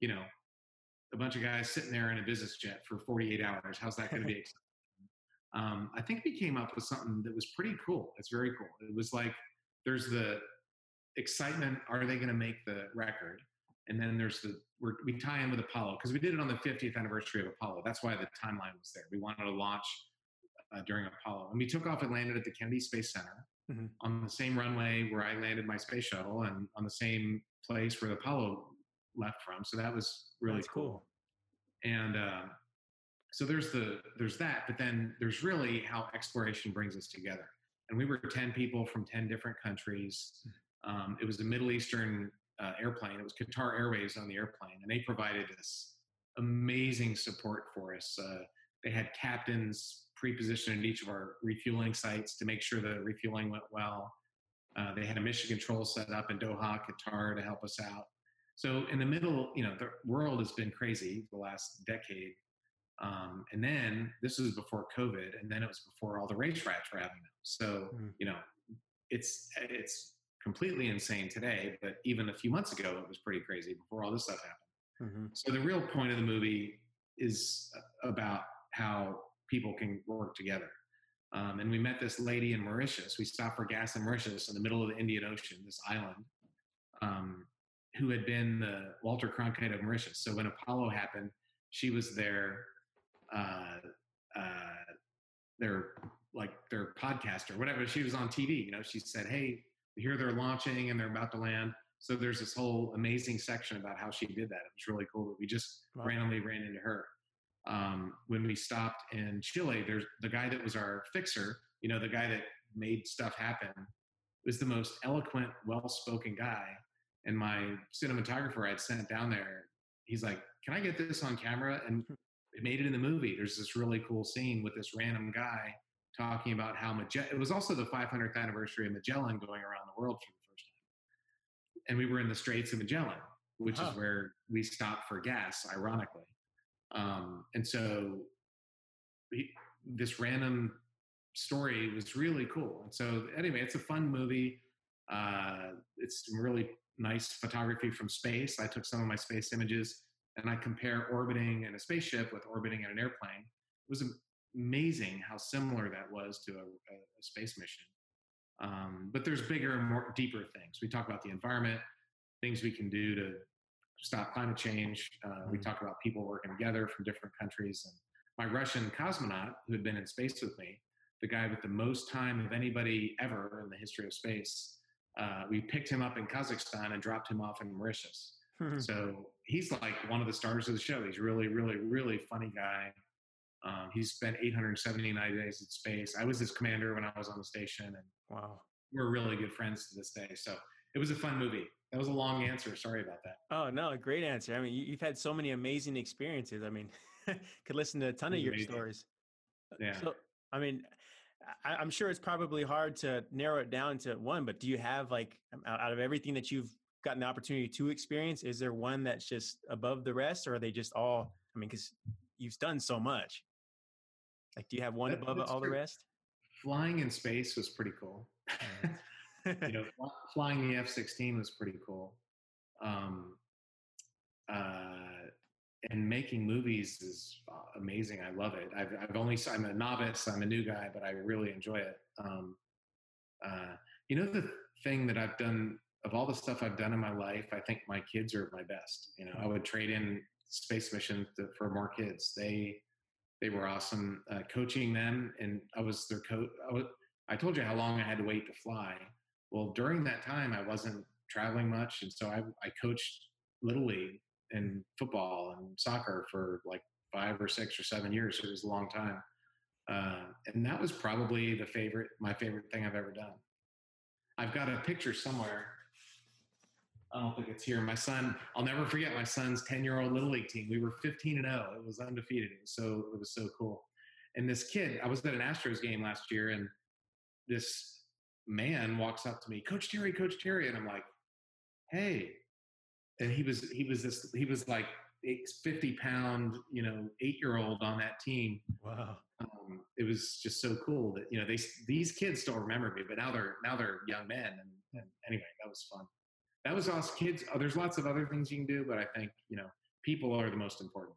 you know, a bunch of guys sitting there in a business jet for forty-eight hours. How's that going to be exciting? Um, I think we came up with something that was pretty cool. It's very cool. It was like, there's the excitement. Are they going to make the record? And then there's the, we're, we tie in with Apollo, because we did it on the fiftieth anniversary of Apollo. That's why the timeline was there. We wanted to launch uh, during Apollo. And we took off and landed at the Kennedy Space Center mm-hmm. on the same runway where I landed my space shuttle, and on the same place where the Apollo left from. So that was really That's cool. cool. And, uh, So there's the there's that, but then there's really how exploration brings us together. And we were ten people from ten different countries. Um, it was a Middle Eastern uh, airplane. It was Qatar Airways on the airplane, and they provided this amazing support for us. Uh, they had captains pre-positioned at each of our refueling sites to make sure the refueling went well. Uh, they had a mission control set up in Doha, Qatar, to help us out. So in the middle, you know, the world has been crazy the last decade. Um, and then this was before COVID, and then it was before all the race riots were having them. So, mm. you know, it's, it's completely insane today, but even a few months ago, it was pretty crazy before all this stuff happened. Mm-hmm. So the real point of the movie is about how people can work together. Um, and we met this lady in Mauritius. We stopped for gas in Mauritius in the middle of the Indian Ocean, this island, um, who had been the Walter Cronkite of Mauritius. So when Apollo happened, she was there. Uh, uh, their, like their podcast or whatever. She was on T V, you know, she said, hey, here they're launching and they're about to land. So there's this whole amazing section about how she did that. It was really cool. We just wow. randomly ran into her. Um, when we stopped in Chile, there's the guy that was our fixer, you know, the guy that made stuff happen, was the most eloquent, well-spoken guy. And my cinematographer I'd sent down there, he's like, can I get this on camera? And it made it in the movie. There's this really cool scene with this random guy talking about how Magellan, it was also the five hundredth anniversary of Magellan going around the world for the first time. And we were in the Straits of Magellan, which oh. is where we stopped for gas, ironically. Um, and so he, this random story was really cool. And so anyway, it's a fun movie. Uh, it's some really nice photography from space. I took some of my space images. And I compare orbiting in a spaceship with orbiting in an airplane. It was amazing how similar that was to a, a, a space mission. Um, but there's bigger and more deeper things. We talk about the environment, things we can do to stop climate change. Uh, mm-hmm. We talk about people working together from different countries. And my Russian cosmonaut, who had been in space with me, the guy with the most time of anybody ever in the history of space, uh, we picked him up in Kazakhstan and dropped him off in Mauritius. So he's like one of the stars of the show. He's really, really, really funny guy. Um, he spent eight hundred seventy-nine days in space. I was his commander when I was on the station, and wow, we're really good friends to this day. So it was a fun movie. That was a long answer. Sorry about that. Oh, no, great answer. I mean, you've had so many amazing experiences. I mean, could listen to a ton of amazing. your stories. Yeah. So, I mean, I, I'm sure it's probably hard to narrow it down to one, but do you have, like, out of everything that you've gotten the opportunity to experience, is there one that's just above the rest, or are they just all, I mean, because you've done so much. Like, do you have one that, above all true. the rest? Flying in space was pretty cool. You know, flying the F sixteen was pretty cool. Um, uh, and making movies is amazing. I love it. I've, I've only, I'm a novice, I'm a new guy, but I really enjoy it. Um, uh, you know, the thing that I've done, of all the stuff I've done in my life, I think my kids are my best. You know, I would trade in space missions to, for more kids. They, they were awesome. Uh, coaching them, and I was their coach. I, was, I told you how long I had to wait to fly. Well, during that time, I wasn't traveling much, and so I, I coached Little League and football and soccer for like five or six or seven years. It was a long time, uh, and that was probably the favorite, my favorite thing I've ever done. I've got a picture somewhere. I don't think it's here. My son, I'll never forget my son's ten-year-old Little League team. We were fifteen and oh. It was undefeated. It was so it was so cool. And this kid, I was at an Astros game last year, and this man walks up to me, Coach Terry, Coach Terry. And I'm like, hey. And he was, he was this, he was like fifty pound, you know, eight year old on that team. Wow. Um, it was just so cool that, you know, they, these kids still remember me, but now they're, now they're young men. And, and anyway, that was fun. That was awesome. Kids. Oh, there's lots of other things you can do, but I think, you know, people are the most important.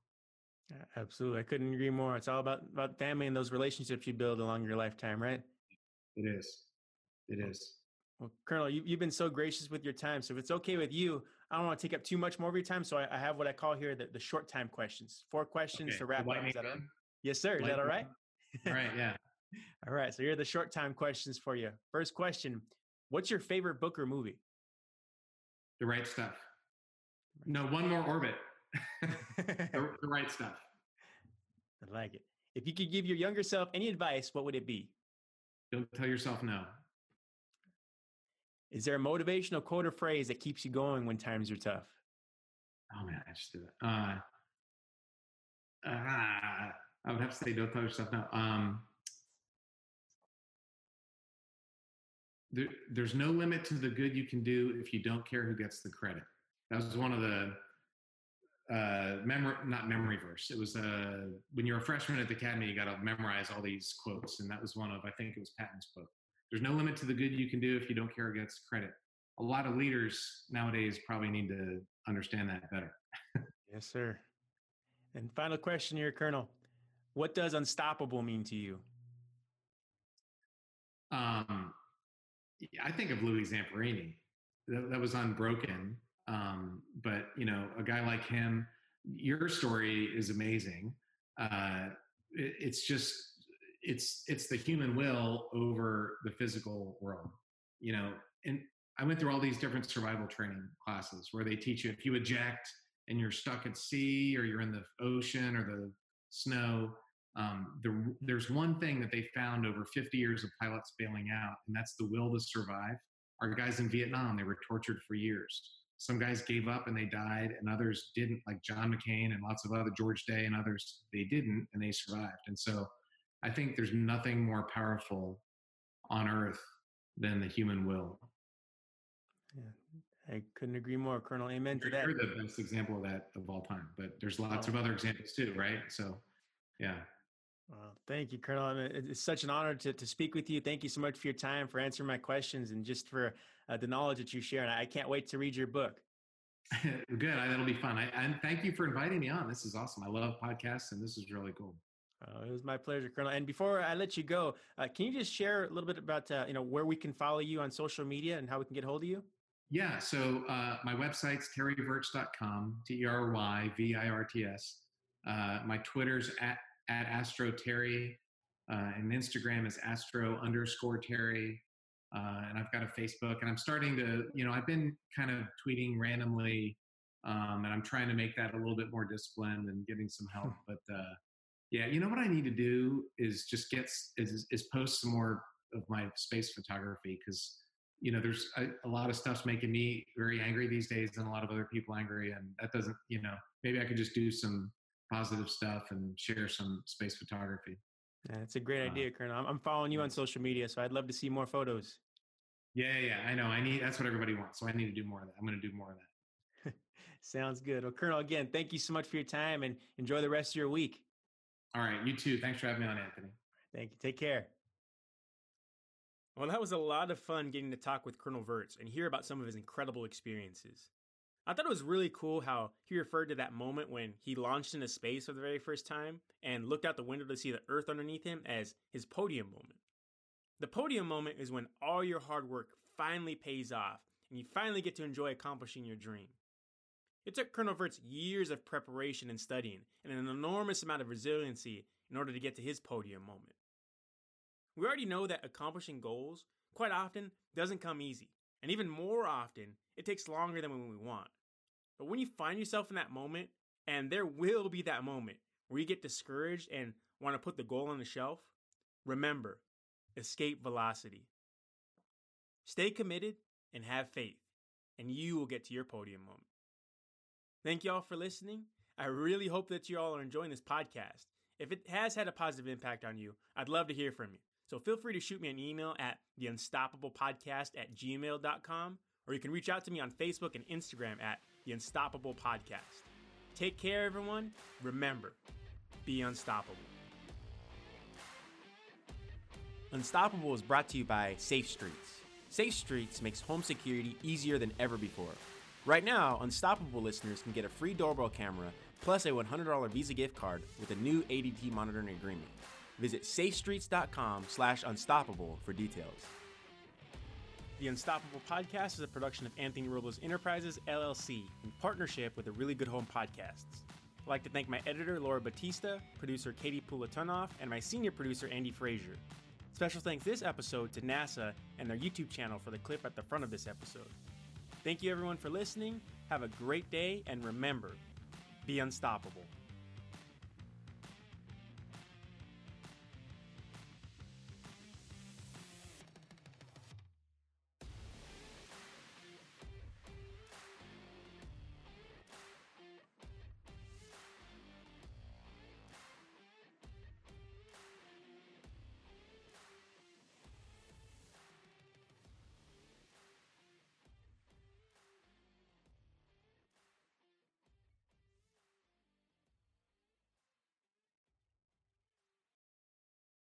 Absolutely. I couldn't agree more. It's all about, about family and those relationships you build along your lifetime, right? It is. It is. Well, Colonel, you, you've been so gracious with your time. So if it's okay with you, I don't want to take up too much more of your time. So I, I have what I call here the, the short time questions. Four questions okay. to wrap up. Is that all? Yes, sir. Is that all right? All right. Yeah. All right. So here are the short time questions for you. First question. What's your favorite book or movie? The Right Stuff. No, One More Orbit. the, the Right Stuff. I like it. If you could give your younger self any advice, what would it be? Don't tell yourself no. Is there a motivational quote or phrase that keeps you going when times are tough? Oh, man, I just did it. Uh, uh, I would have to say don't tell yourself no. Um, there, there's no limit to the good you can do if you don't care who gets the credit. That was one of the uh, memory, not memory verse. It was uh, when you're a freshman at the academy, you got to memorize all these quotes. And that was one of, I think it was Patton's book. There's no limit to the good you can do if you don't care who gets credit. A lot of leaders nowadays probably need to understand that better. Yes, sir. And final question here, Colonel. What does unstoppable mean to you? Um, I think of Louis Zamperini. That, that was unbroken. Um, but, you know, a guy like him, your story is amazing. Uh, it, it's just... It's it's the human will over the physical world, you know. And I went through all these different survival training classes where they teach you if you eject and you're stuck at sea or you're in the ocean or the snow, um, the, there's one thing that they found over fifty years of pilots bailing out, and that's the will to survive. Our guys in Vietnam, they were tortured for years. Some guys gave up and they died, and others didn't, like John McCain and lots of other, George Day and others, they didn't, and they survived. And so I think there's nothing more powerful on earth than the human will. Yeah, I couldn't agree more, Colonel. Amen to that. You're the best example of that of all time, but there's lots oh. of other examples too, right? So, yeah. Well, thank you, Colonel. I mean, it's such an honor to, to speak with you. Thank you so much for your time, for answering my questions, and just for uh, the knowledge that you share. And I can't wait to read your book. Good. That'll be fun. I, and thank you for inviting me on. This is awesome. I love podcasts, and this is really cool. Uh, it was my pleasure, Colonel. And before I let you go, uh, can you just share a little bit about, uh, you know, where we can follow you on social media and how we can get a hold of you? Yeah. So uh, my website's terry virts dot com, T E R Y V I R T S. Uh, my Twitter's at, at Astro Terry, uh, and Instagram is Astro underscore Terry. Uh, and I've got a Facebook, and I'm starting to, you know, I've been kind of tweeting randomly, um, and I'm trying to make that a little bit more disciplined and getting some help, but, uh, Yeah, you know what I need to do is just get is is post some more of my space photography, because you know there's a, a lot of stuff's making me very angry these days, and a lot of other people angry, and that doesn't, you know, maybe I could just do some positive stuff and share some space photography. Yeah, that's a great uh, idea, Colonel. I'm following you on social media, so I'd love to see more photos. Yeah, yeah, I know. I need that's what everybody wants, so I need to do more of that. I'm going to do more of that. Sounds good. Well, Colonel, again, thank you so much for your time, and enjoy the rest of your week. All right, you too. Thanks for having me on, Anthony. Thank you. Take care. Well, that was a lot of fun getting to talk with Colonel Virts and hear about some of his incredible experiences. I thought it was really cool how he referred to that moment when he launched into space for the very first time and looked out the window to see the Earth underneath him as his podium moment. The podium moment is when all your hard work finally pays off and you finally get to enjoy accomplishing your dream. It took Colonel Virts years of preparation and studying and an enormous amount of resiliency in order to get to his podium moment. We already know that accomplishing goals quite often doesn't come easy, and even more often, it takes longer than when we want. But when you find yourself in that moment, and there will be that moment where you get discouraged and want to put the goal on the shelf, remember, escape velocity. Stay committed and have faith, and you will get to your podium moment. Thank you all for listening. I really hope that you all are enjoying this podcast. If it has had a positive impact on you, I'd love to hear from you. So feel free to shoot me an email at the unstoppable podcast at gmail dot com, or you can reach out to me on Facebook and Instagram at The Unstoppable Podcast. Take care, everyone. Remember, be unstoppable. Unstoppable is brought to you by SafeStreets. SafeStreets makes home security easier than ever before. Right now, Unstoppable listeners can get a free doorbell camera plus a one hundred dollars Visa gift card with a new A D T monitoring agreement. Visit safe streets dot com slash unstoppable for details. The Unstoppable Podcast is a production of Anthony Robles Enterprises, L L C, in partnership with the Really Good Home Podcasts. I'd like to thank my editor, Laura Batista, producer Katie Pulatunoff, and my senior producer, Andy Frazier. Special thanks this episode to NASA and their YouTube channel for the clip at the front of this episode. Thank you everyone for listening. Have a great day, and remember, be unstoppable.